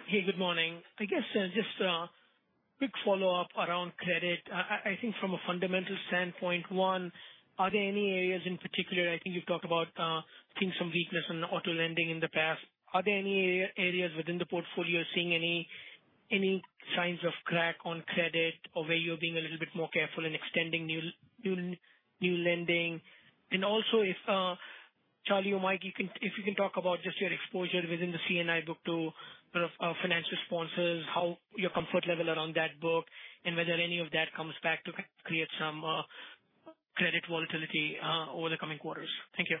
Hey, good morning. I guess uh, just a uh, quick follow-up around credit. I, I think from a fundamental standpoint, one, are there any areas in particular, I think you've talked about uh, seeing some weakness in auto lending in the past. Are there any areas within the portfolio seeing any any signs of crack on credit, or where you're being a little bit more careful in extending new new, new lending? And also, if uh, Charlie or Mike, you can if you can talk about just your exposure within the C N I book to sort of uh, financial sponsors, how your comfort level around that book, and whether any of that comes back to create some uh, credit volatility uh, over the coming quarters. Thank you.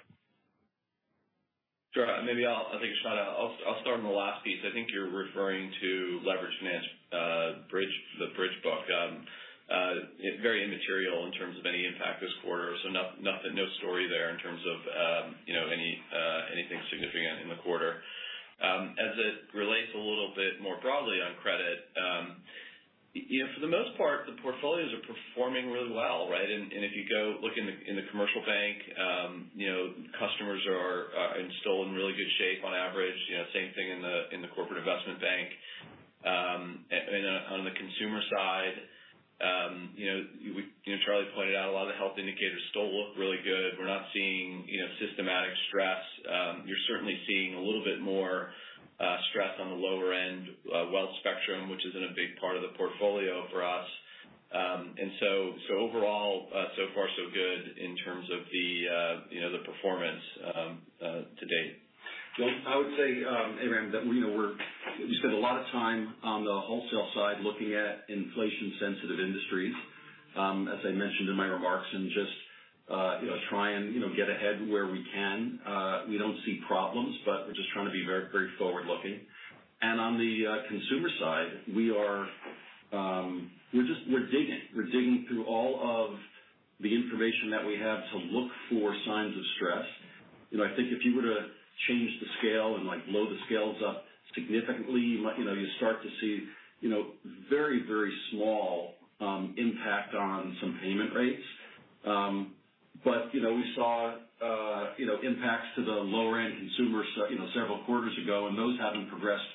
Sure. Maybe I'll, I'll take a shot at I'll, I'll start on the last piece. I think you're referring to leverage finance, uh, bridge, the bridge book. Um, uh, it, very immaterial in terms of any impact this quarter, so not, nothing, no story there in terms of um, you know any uh, anything significant in the quarter. Um, as it relates a little bit more broadly on credit. Um, You know, for the most part, the portfolios are performing really well, right? And, and if you go look in the in the commercial bank, um, you know, customers are, are still in really good shape on average. You know, same thing in the in the corporate investment bank. Um, and, and on the consumer side, um, you know, we, you know, Charlie pointed out a lot of the health indicators still look really good. We're not seeing, you know, systematic stress. Um, you're certainly seeing a little bit more Uh, stress on the lower end uh, wealth spectrum, which isn't a big part of the portfolio for us. Um, and so, so overall, uh, so far so good in terms of the uh, you know the performance um, uh, to date. Well, I would say, um, Abraham, that you know we're we spend a lot of time on the wholesale side looking at inflation-sensitive industries, um, as I mentioned in my remarks, and just uh, you know try and you know get ahead where we can. Uh, we don't see problems, but we're just trying to be very, very forward-looking. And on the uh, consumer side, we are um, we're just we're digging, we're digging through all of the information that we have to look for signs of stress. You know, I think if you were to change the scale and like blow the scales up significantly, you might, you know, you start to see you know very, very small um, impact on some payment rates. Um, but you know, we saw. Uh, you know, impacts to the lower-end consumers, you know, several quarters ago, and those haven't progressed,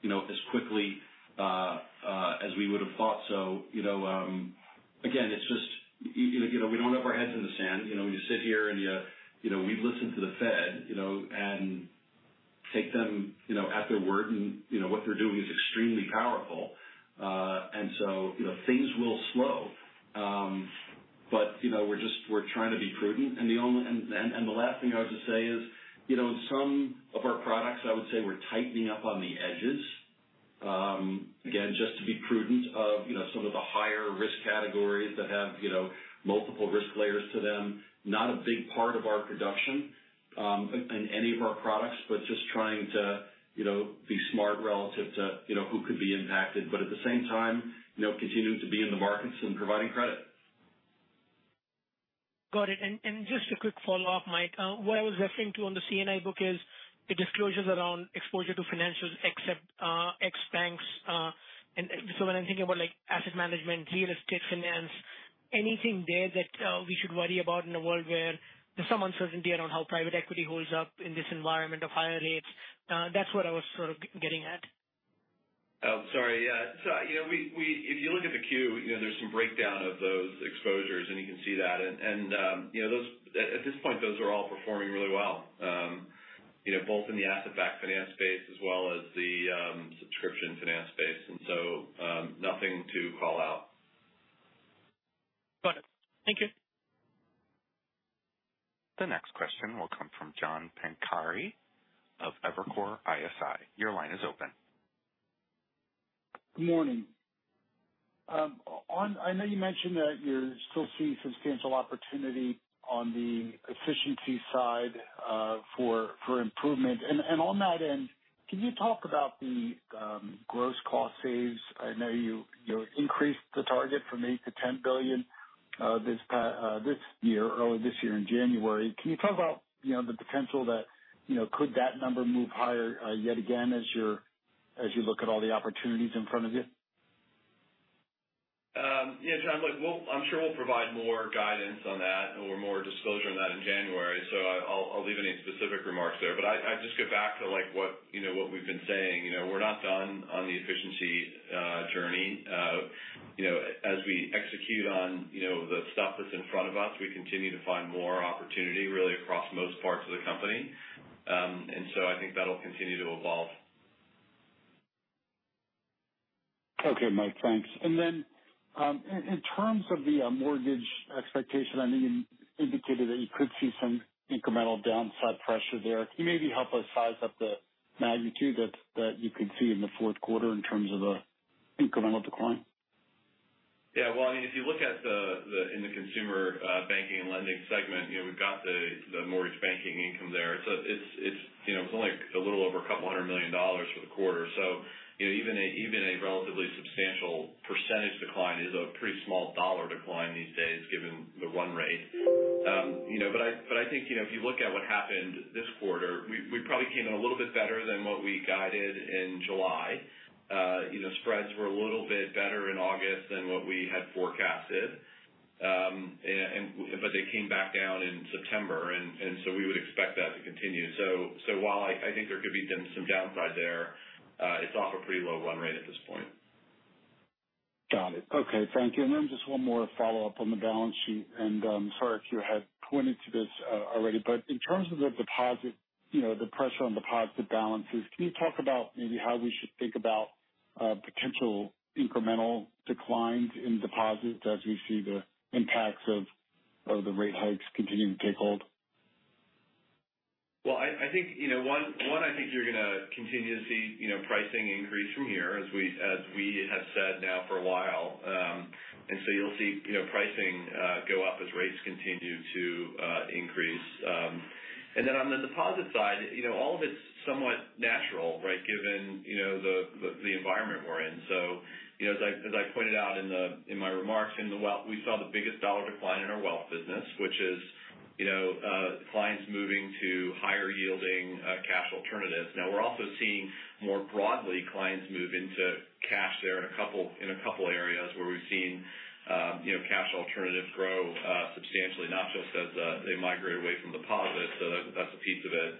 you know, as quickly uh, uh, as we would have thought. So, you know, um, again, it's just, you, you know, we don't have our heads in the sand. You know, when you sit here and you, you know, we listen to the Fed, you know, and take them, you know, at their word, and you know what they're doing is extremely powerful. Uh, and so, you know, things will slow. Um, But you know we're just we're trying to be prudent, and the only and, and, and the last thing I would just say is, you know, in some of our products I would say we're tightening up on the edges, um, again just to be prudent of you know some of the higher risk categories that have you know multiple risk layers to them. Not a big part of our production um, in any of our products, but just trying to you know be smart relative to you know who could be impacted, but at the same time you know continuing to be in the markets and providing credit. Got it. And, and just a quick follow-up, Mike. Uh, what I was referring to on the C N I book is the disclosures around exposure to financials except uh, ex banks, uh, and so when I'm thinking about like asset management, real estate finance, anything there that uh, we should worry about in a world where there's some uncertainty around how private equity holds up in this environment of higher rates. Uh, that's what I was sort of getting at. Oh, sorry. Yeah. So, you know, we, we if you look at the queue, you know, there's some breakdown of those exposures, and you can see that. And, and um, you know, those at this point, those are all performing really well, um, you know, both in the asset-backed finance space as well as the um, subscription finance space. And so um, nothing to call out. Got it. Thank you. The next question will come from John Pancari of Evercore I S I. Your line is open. Good morning. Um, on, I know you mentioned that you're still seeing substantial opportunity on the efficiency side uh, for for improvement. And, and on that end, can you talk about the um, gross cost saves? I know you you increased the target from eight to ten billion uh, this uh, this year, early this year in January. Can you talk about you know the potential that you know could that number move higher uh, yet again as you're as you look at all the opportunities in front of you? Um, yeah, John, look, we'll, I'm sure we'll provide more guidance on that or more disclosure on that in January, so I'll, I'll leave any specific remarks there. But I, I just go back to, like, what, you know, what we've been saying. You know, we're not done on the efficiency uh, journey. Uh, you know, as we execute on, you know, the stuff that's in front of us, we continue to find more opportunity really across most parts of the company. Um, and so I think that'll continue to evolve. Okay, Mike, thanks. And then um, in, in terms of the uh, mortgage expectation, I know you indicated that you could see some incremental downside pressure there. Can you maybe help us size up the magnitude that, that you could see in the fourth quarter in terms of the incremental decline? Yeah, well, I mean, if you look at the, the in the consumer uh, banking and lending segment, you know, we've got the, the mortgage banking income there. It's a, it's it's you know, it's only a little over a couple hundred million dollars for the quarter. So, you know, even a even a relatively substantial percentage decline is a pretty small dollar decline these days, given the run rate. Um, you know, but I but I think you know, if you look at what happened this quarter, we we probably came in a little bit better than what we guided in July. Uh, you know, spreads were a little bit better in August than what we had forecasted, um, and, and but they came back down in September, and, and so we would expect that to continue. So, so while I, I think there could be some downside there, uh, it's off a pretty low run rate at this point. Got it. Okay, thank you. And then just one more follow-up on the balance sheet, and um, sorry if you had pointed to this uh, already, but in terms of the deposit, you know, the pressure on deposit balances, can you talk about maybe how we should think about Uh, potential incremental declines in deposits as we see the impacts of, of the rate hikes continuing to take hold? Well, I, I think, you know, one, one, I think you're going to continue to see, you know, pricing increase from here, as we as we have said now for a while. Um, and so you'll see, you know, pricing uh, go up as rates continue to uh, increase. Um, and then on the deposit side, you know, all of it's somewhat natural, right, given, you know, the, the, the environment we're in. So, you know, as I, as I pointed out in the in my remarks, in the wealth, we saw the biggest dollar decline in our wealth business, which is, you know, uh, clients moving to higher yielding uh, cash alternatives. Now, we're also seeing more broadly clients move into cash there in a couple in a couple areas where we've seen, um, you know, cash alternatives grow uh, substantially, not just as uh, they migrate away from deposits. So that, that's a piece of it.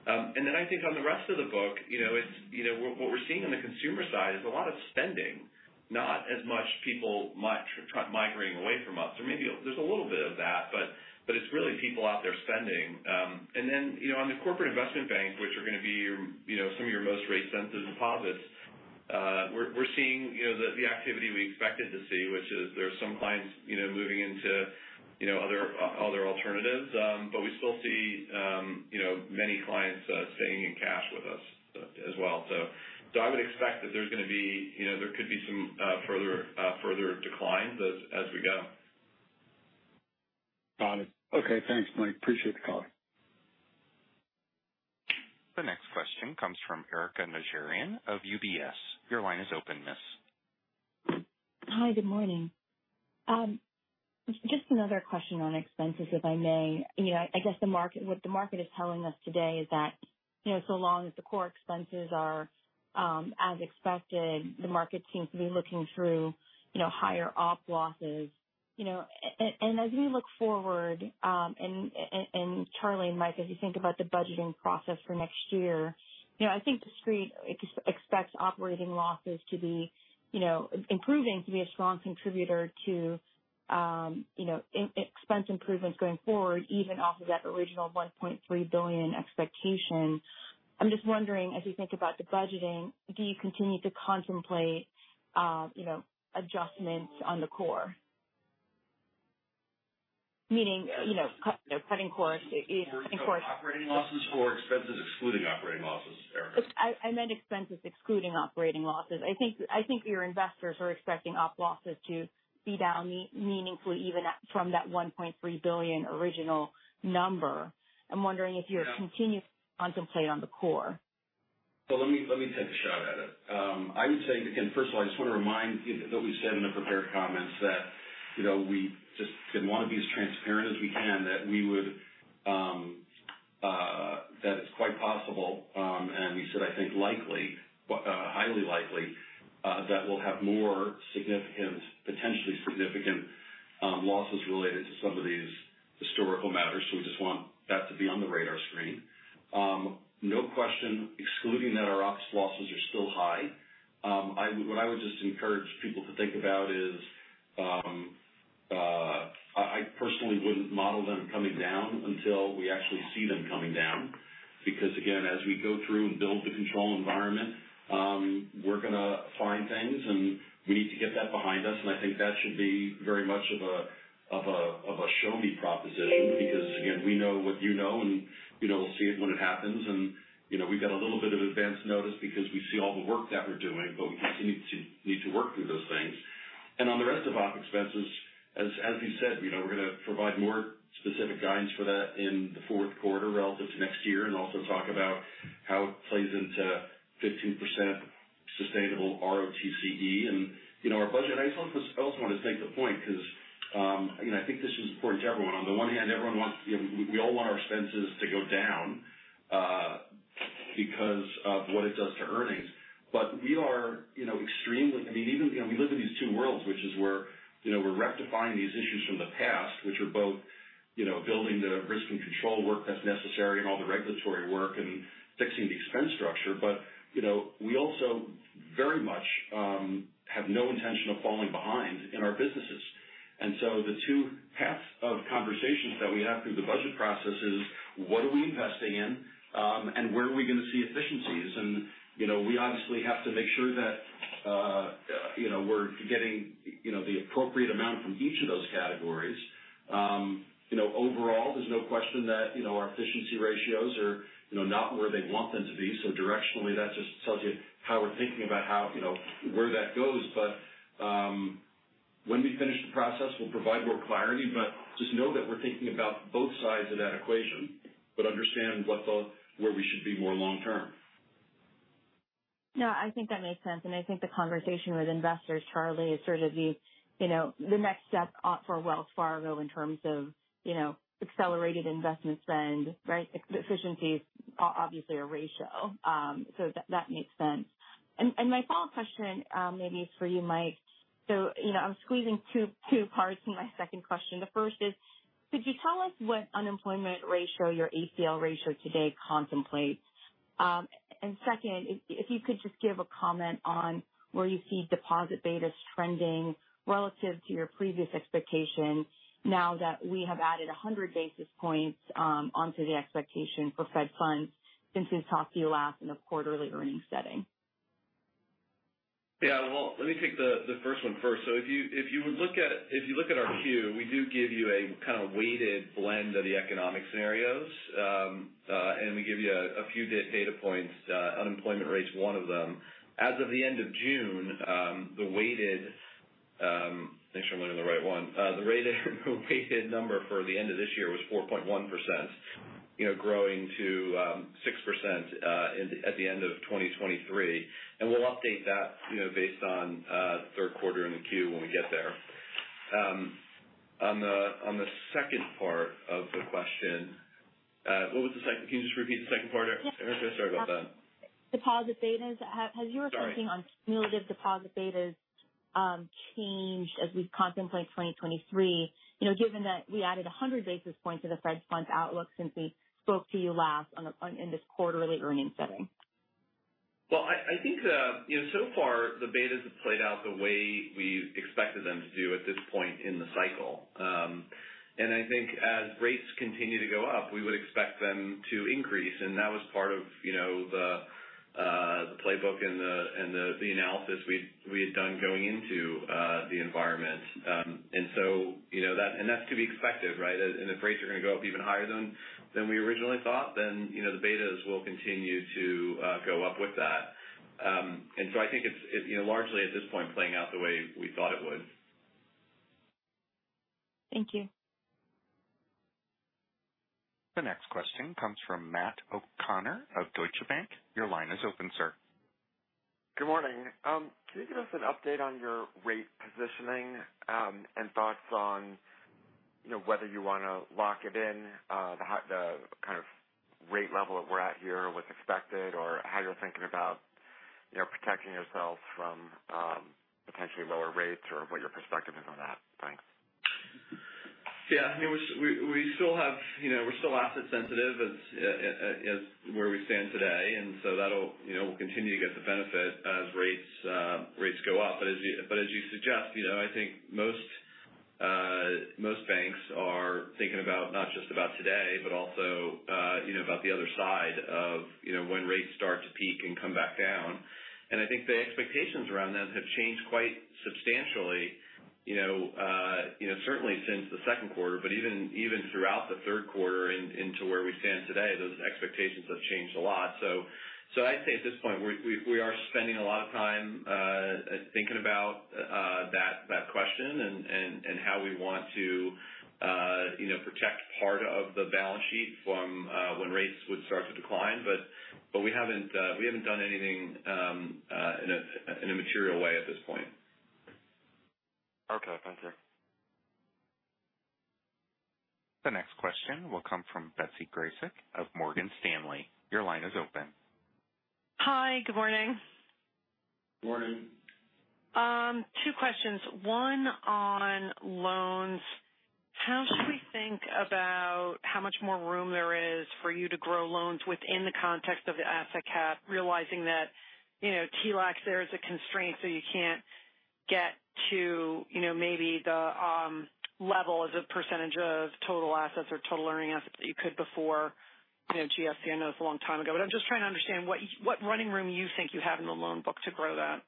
Um, and then I think on the rest of the book, you know, it's, you know, what we're seeing on the consumer side is a lot of spending, not as much people migrating away from us. Or maybe there's a little bit of that, but, but it's really people out there spending. Um, and then, you know, on the corporate investment bank, which are going to be, your, you know, some of your most rate-sensitive deposits, uh, we're, we're seeing, you know, the, the activity we expected to see, which is there's some clients, you know, moving into you know, other uh, other alternatives, um, but we still see, um, you know, many clients uh, staying in cash with us uh, as well. So, so I would expect that there's going to be, you know, there could be some uh, further uh, further declines as, as we go. Got it. Okay, thanks, Mike. Appreciate the call. The next question comes from Erika Najarian of U B S. Your line is open, Miss. Hi. Good morning. Um, Just another question on expenses, if I may. You know, I guess the market, what the market is telling us today is that you know, so long as the core expenses are um, as expected, the market seems to be looking through, you know, higher op losses. You know, and, and as we look forward, um, and, and Charlie and Mike, as you think about the budgeting process for next year, you know, I think the Street ex- expects operating losses to be, you know, improving to be a strong contributor to, um, you know, in- expense improvements going forward, even off of that original one point three billion dollars expectation. I'm just wondering, as you think about the budgeting, do you continue to contemplate, uh, you know, adjustments on the core? Meaning, you know, cut, you know cutting course. You know, cutting course. Operating losses or expenses excluding operating losses, Erica? I, I meant expenses excluding operating losses. I think I think your investors are expecting op losses to be down me- meaningfully even at, from that one point three billion dollars original number. I'm wondering if you're yeah. continuing to contemplate on the core. Well, let me let me take a shot at it. Um, I would say, again, first of all, I just want to remind you that we said in the prepared comments that, you know, we just didn't want to be as transparent as we can, that we would, um, uh, that it's quite possible, um, and we said, I think, likely, uh, highly likely, uh, that we'll have more significant, potentially significant um, losses related to some of these historical matters. So we just want that to be on the radar screen. Um, no question, excluding that, our ops losses are still high. Um, I would, what I would just encourage people to think about is, Um, uh, I personally wouldn't model them coming down until we actually see them coming down, because again, as we go through and build the control environment, um, we're going to find things, and we need to get that behind us. And I think that should be very much of a of a of a show me proposition, because again, we know what you know, and you know we'll see it when it happens. And you know we've got a little bit of advance notice because we see all the work that we're doing, but we continue to need to work through those things. And on the rest of op expenses, as as you said, you know, we're going to provide more specific guidance for that in the fourth quarter relative to next year, and also talk about how it plays into fifteen percent sustainable R O T C E. And, you know, our budget, I also want to make the point, because, um, you know, I think this is important to everyone. On the one hand, everyone wants, you know, we, we all want our expenses to go down uh, because of what it does to earnings. But we are, you know, extremely, I mean, even, you know, we live in these two worlds, which is where, you know, we're rectifying these issues from the past, which are both, you know, building the risk and control work that's necessary and all the regulatory work and fixing the expense structure. But, you know, we also very much um, have no intention of falling behind in our businesses. And so the two paths of conversations that we have through the budget process is, what are we investing in, um, and where are we going to see efficiencies? And, you know, we obviously have to make sure that, uh, you know, we're getting, you know, the appropriate amount from each of those categories. Um, you know, overall, there's no question that, you know, our efficiency ratios are, you know, not where they want them to be. So directionally, that just tells you how we're thinking about how, you know, where that goes. But um, when we finish the process, we'll provide more clarity. But just know that we're thinking about both sides of that equation, but understand what the where we should be more long term. No, I think that makes sense, and I think the conversation with investors, Charlie, is sort of the, you know, the next step for Wells Fargo in terms of, you know, accelerated investment spend, right? Efficiencies, obviously, a ratio, um, so that, that makes sense. And, and my follow-up question, um, maybe is for you, Mike. So, you know, I'm squeezing two two parts in my second question. The first is, could you tell us what unemployment ratio your A C L ratio today contemplates? Um, and second, if, if you could just give a comment on where you see deposit betas trending relative to your previous expectation, now that we have added one hundred basis points um, onto the expectation for Fed funds since we talked to you last in a quarterly earnings setting. Yeah, well, let me take the, the first one first. So if you if you would look at if you look at our Q, we do give you a kind of weighted blend of the economic scenarios, um, uh, and we give you a, a few data points. Uh, unemployment rate's one of them. As of the end of June, um, the weighted um, make sure I'm looking at the right one. Uh, the rated the weighted number for the end of this year was four point one percent, you know, growing to um, six percent uh, in the, at the end of twenty twenty-three. And we'll update that, you know, based on uh, third quarter in the Q when we get there. Um, on the on the second part of the question, Uh, what was the second? Can you just repeat the second part, Erica? Sorry about that. Deposit betas. Has your Sorry. thinking on cumulative deposit betas um, changed as we contemplate twenty twenty-three? You know, given that we added one hundred basis points to the Fed funds outlook since we spoke to you last on, the, on in this quarterly earnings setting. Well, I, I think uh, you know, so far the betas have played out the way we expected them to do at this point in the cycle. Um, And I think as rates continue to go up, we would expect them to increase, and that was part of, you know, the, uh, the playbook and the and the, the analysis we we had done going into uh, the environment. Um, and so, you know, that and that's to be expected, right? And if rates are going to go up even higher than than we originally thought, then you know the betas will continue to uh, go up with that. Um, and so I think it's it, you know largely at this point playing out the way we thought it would. Thank you. The next question comes from Matt O'Connor of Deutsche Bank. Your line is open, sir. Good morning. Um, can you give us an update on your rate positioning um, and thoughts on, you know, whether you want to lock it in, uh, the, the kind of rate level that we're at here, or what's expected, or how you're thinking about, you know, protecting yourselves from um, potentially lower rates, or what your perspective is on that? Thanks. Yeah, I mean, we we still have, you know, we're still asset sensitive as as where we stand today, and so that'll, you know, we'll continue to get the benefit as rates uh, rates go up. But as you but as you suggest, you know, I think most uh, most banks are thinking about not just about today, but also uh, you know about the other side of, you know, when rates start to peak and come back down, and I think the expectations around that have changed quite substantially. You know, uh, you know, certainly since the second quarter, but even even throughout the third quarter and into where we stand today, those expectations have changed a lot. So, so I'd say at this point we we, we are spending a lot of time uh, thinking about uh, that that question and, and, and how we want to uh, you know protect part of the balance sheet from uh, when rates would start to decline, but but we haven't uh, we haven't done anything um, uh, in a in a material way at this point. Okay, thank you. The next question will come from Betsy Graseck of Morgan Stanley. Your line is open. Hi, good morning. Good morning. Um, two questions. One on loans. How should we think about how much more room there is for you to grow loans within the context of the asset cap, realizing that, you know, T LAC there is a constraint, so you can't get to, you know, maybe the um, level as a percentage of total assets or total earning assets that you could before, you know, G F C. I know it's a long time ago, but I'm just trying to understand what what running room you think you have in the loan book to grow that.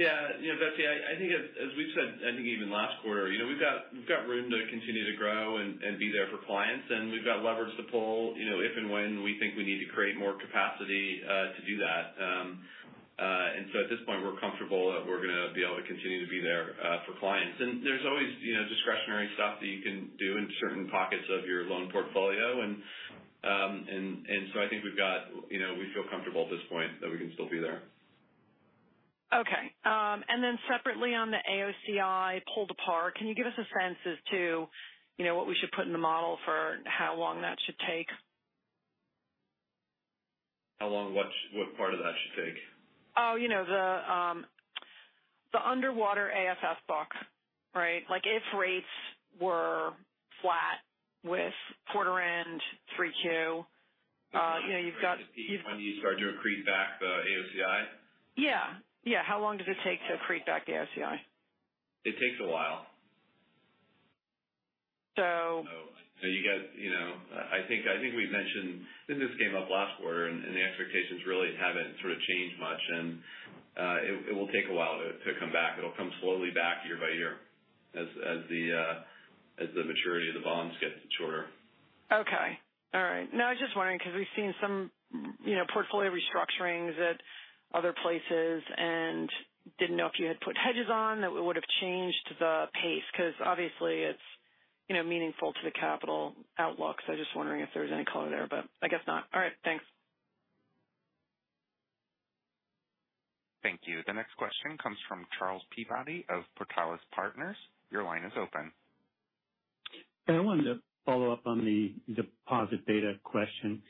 Yeah, you know, Betsy, I, I think as, as we've said, I think even last quarter, you know, we've got we've got room to continue to grow and, and be there for clients, and we've got levers to pull, you know, if and when we think we need to create more capacity uh, to do that. Um, Uh, and so at this point, we're comfortable that we're going to be able to continue to be there uh, for clients. And there's always, you know, discretionary stuff that you can do in certain pockets of your loan portfolio. And um, and and so I think we've got, you know, we feel comfortable at this point that we can still be there. Okay. Um, and then separately on the A O C I pulled apart, can you give us a sense as to, you know, what we should put in the model for how long that should take? How long? What what part of that should take? Oh, you know, the um, the underwater A F S book, right? Like if rates were flat with quarter end three Q, uh, you know, you've got you've, when you start to accrete back the A O C I. Yeah, yeah. How long does it take to accrete back the A O C I? It takes a while. So. Oh. So you get, you know, I think I think we mentioned, and this came up last quarter, and, and the expectations really haven't sort of changed much, and uh, it, it will take a while to, to come back. It'll come slowly back year by year, as as the uh, as the maturity of the bonds gets shorter. Okay, all right. No, I was just wondering because we've seen some, you know, portfolio restructurings at other places, and didn't know if you had put hedges on that would have changed the pace because obviously it's, you know, meaningful to the capital outlook. So just wondering if there was any color there, but I guess not. All right, thanks. Thank you. The next question comes from Charles Peabody of Portales Partners. Your line is open. I wanted to follow up on the deposit beta question.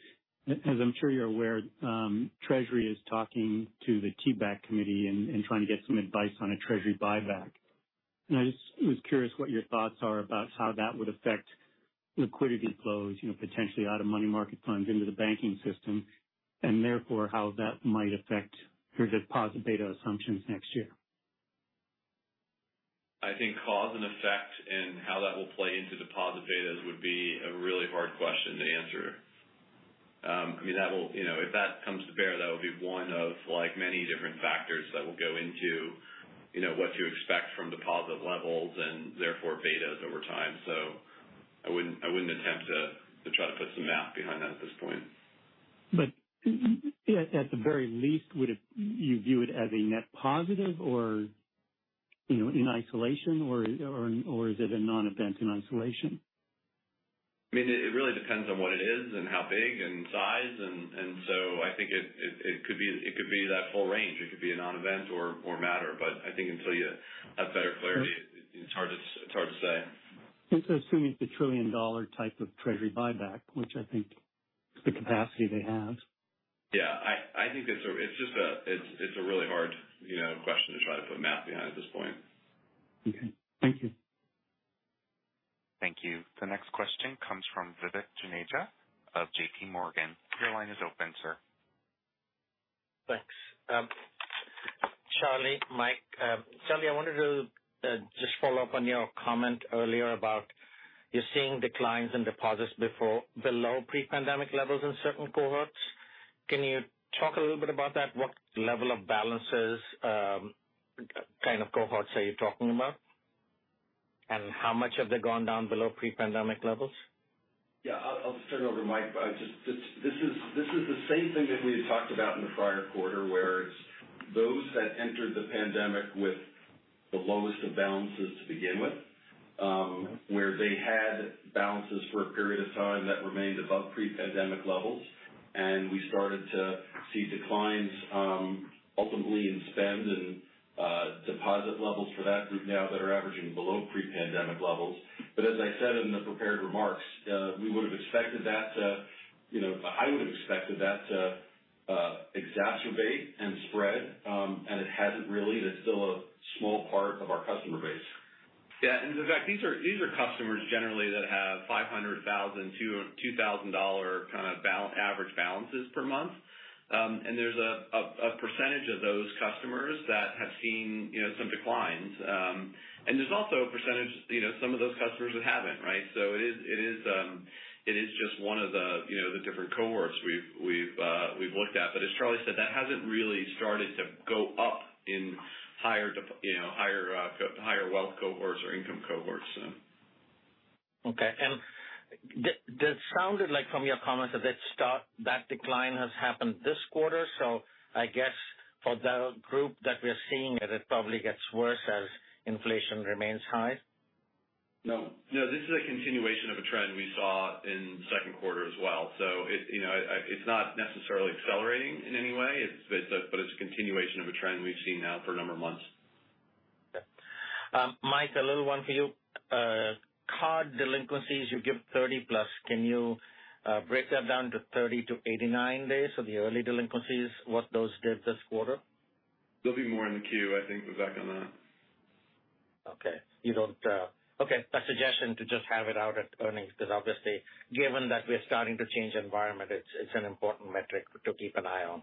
As I'm sure you're aware, um, Treasury is talking to the T BAC committee and, and trying to get some advice on a Treasury buyback. And I just was curious what your thoughts are about how that would affect liquidity flows, you know, potentially out of money market funds into the banking system, and therefore how that might affect your deposit beta assumptions next year. I think cause and effect and how that will play into deposit betas would be a really hard question to answer. Um, I mean, that will, you know, if that comes to bear, that will be one of like many different factors that will go into, you know, what to expect from deposit levels and therefore betas over time. So I wouldn't, I wouldn't attempt to, to try to put some math behind that at this point. But at the very least, would it, you view it as a net positive or, you know, in isolation, or, or or is it a non-event in isolation? I mean, it really depends on what it is and how big and size, and, and so I think it, it, it could be it could be that full range. It could be a non-event or, or matter, but I think until you have better clarity, it, it's hard to it's hard to say. It's assuming it's a trillion dollar type of Treasury buyback, which I think is the capacity they have. Yeah, I, I think it's a, it's just a it's it's a really hard, you know, question to try to put math behind at this point. Okay. Thank you. Thank you. The next question comes from Vivek Juneja of J P Morgan. Your line is open, sir. Thanks. Um, Charlie, Mike, uh, Charlie, I wanted to uh, just follow up on your comment earlier about you're seeing declines in deposits before below pre-pandemic levels in certain cohorts. Can you talk a little bit about that? What level of balances, um, kind of cohorts are you talking about? And how much have they gone down below pre-pandemic levels? Yeah, I'll, I'll just turn it over to Mike. But just, this, this is this is the same thing that we had talked about in the prior quarter, where it's those that entered the pandemic with the lowest of balances to begin with, um, where they had balances for a period of time that remained above pre-pandemic levels. And we started to see declines um, ultimately in spend and uh, deposit levels for that group now that are averaging below pre-pandemic levels. But as I said in the prepared remarks, uh, we would have expected that to, you know, I would have expected that to uh, exacerbate and spread, um, and it hasn't really. It's still a small part of our customer base. Yeah, and in fact, these are these are customers generally that have five hundred thousand dollars, two thousand dollars kind of balance, average balances per month, um, and there's a, a, a percentage of those customers that have seen, you know, some declines, um, and there's also a percentage, you know, some of those customers that haven't, right? So it is it is um, it is just one of the, you know, the different cohorts we've we've uh, we've looked at, but as Charlie said, that hasn't really started to go up in higher, you know, higher, uh, co- higher wealth cohorts or income cohorts. So. Okay, and th- that sounded like from your comments that that start that decline has happened this quarter. So I guess for the group that we're seeing it, it probably gets worse as inflation remains high. No, no, this is a continuation of a trend we saw in second quarter as well. So it, you know, it's not necessarily accelerating in any way. It's, it's a, but it's a continuation of a trend we've seen now for a number of months. Okay. Um, Mike, a little one for you. Uh, card delinquencies, you give thirty plus. Can you uh, break that down to thirty to eighty-nine days? So the early delinquencies, what those did this quarter? There'll be more in the queue, I think. We're back on that. Okay. You don't. Uh, Okay, a suggestion to just have it out at earnings, because obviously, given that we're starting to change environment, it's it's an important metric to keep an eye on.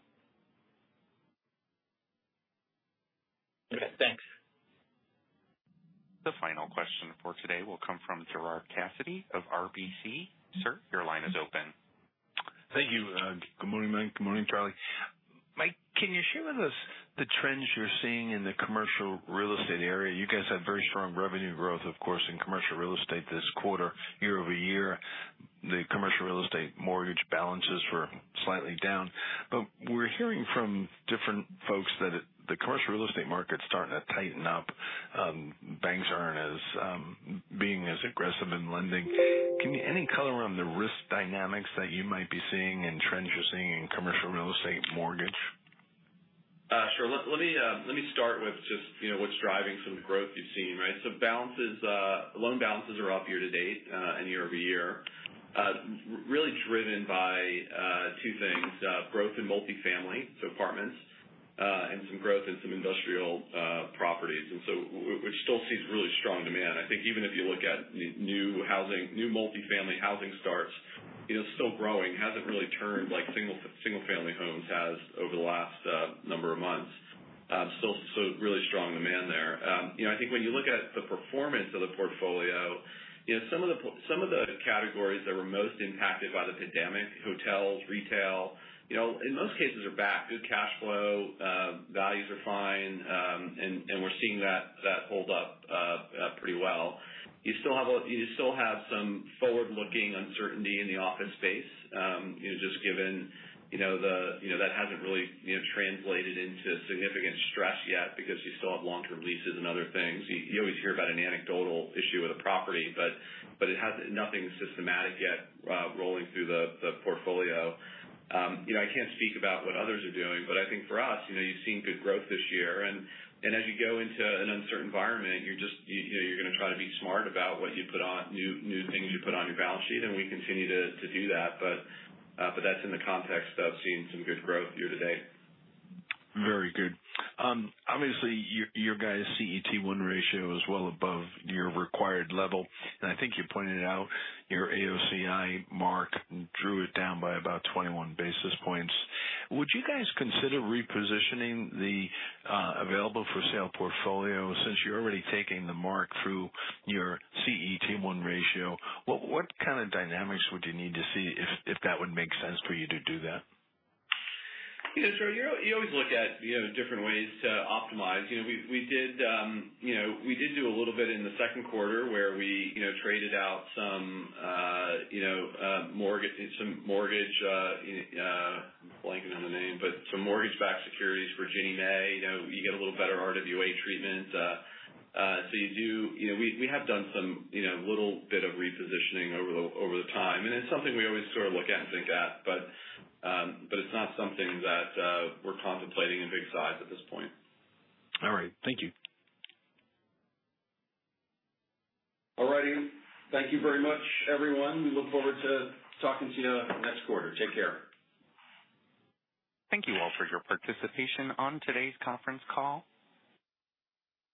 Okay, thanks. The final question for today will come from Gerard Cassidy of R B C. Sir, your line is open. Thank you. Uh, good morning, Mike. Good morning, Charlie. Mike, can you share with us the trends you're seeing in the commercial real estate area? You guys had very strong revenue growth, of course, in commercial real estate this quarter, year over year. The commercial real estate mortgage balances were slightly down. But we're hearing from different folks that it, the commercial real estate market's starting to tighten up. Um, banks aren't as um, being as aggressive in lending. Can you, any color on the risk dynamics that you might be seeing and trends you're seeing in commercial real estate mortgage? Uh, sure. Let, let me uh, let me start with just you know what's driving some of the growth you've seen, right? So balances, uh, loan balances are up year to date uh, and year over year, uh, really driven by uh, two things: uh, growth in multifamily, so apartments, uh, and some growth in some industrial uh, properties, and so w- which still sees really strong demand. I think even if you look at new housing, new multifamily housing starts, you know, still growing, hasn't really turned like single single family homes has over the last uh, number of months. Um, still, so really strong demand there. Um, you know, I think when you look at the performance of the portfolio, you know, some of the some of the categories that were most impacted by the pandemic, hotels, retail, you know, in most cases are back. Good cash flow, uh, values are fine, um, and and we're seeing that that hold up uh, uh, pretty well. You still have a, you still have some forward-looking uncertainty in the office space, um, you know, just given, you know, the you know that hasn't really you know translated into significant stress yet because you still have long-term leases and other things. You, you always hear about an anecdotal issue with a property, but but it has nothing systematic yet uh, rolling through the, the portfolio. Um, you know, I can't speak about what others are doing, but I think for us, you know, you've seen good growth this year, and. And as you go into an uncertain environment, you're just you, you know, you're going to try to be smart about what you put on new new things you put on your balance sheet, and we continue to, to do that. But uh, but that's in the context of seeing some good growth year to date. Very good. Um, obviously, your, your guys' C E T one ratio is well above your required level, and I think you pointed out your A O C I mark drew it down by about twenty-one basis points. Would you guys consider repositioning the uh, available-for-sale portfolio since you're already taking the mark through your C E T one ratio? What, what kind of dynamics would you need to see if, if that would make sense for you to do that? You know, so you're, you always look at, you know, different ways to optimize. You know, we we did, um, you know, we did do a little bit in the second quarter where we, you know, traded out some, uh, you know, uh, mortgage, some mortgage, uh, uh, blanking on the name, but some mortgage-backed securities for Ginnie Mae. You know, you get a little better R W A treatment. Uh, uh, so you do, you know, we, we have done some, you know, little bit of repositioning over the over the time, and it's something we always sort of look at and think at, but. Um, but it's not something that uh, we're contemplating in big size at this point. All right. Thank you. All righty. Thank you very much, everyone. We look forward to talking to you next quarter. Take care. Thank you all for your participation on today's conference call.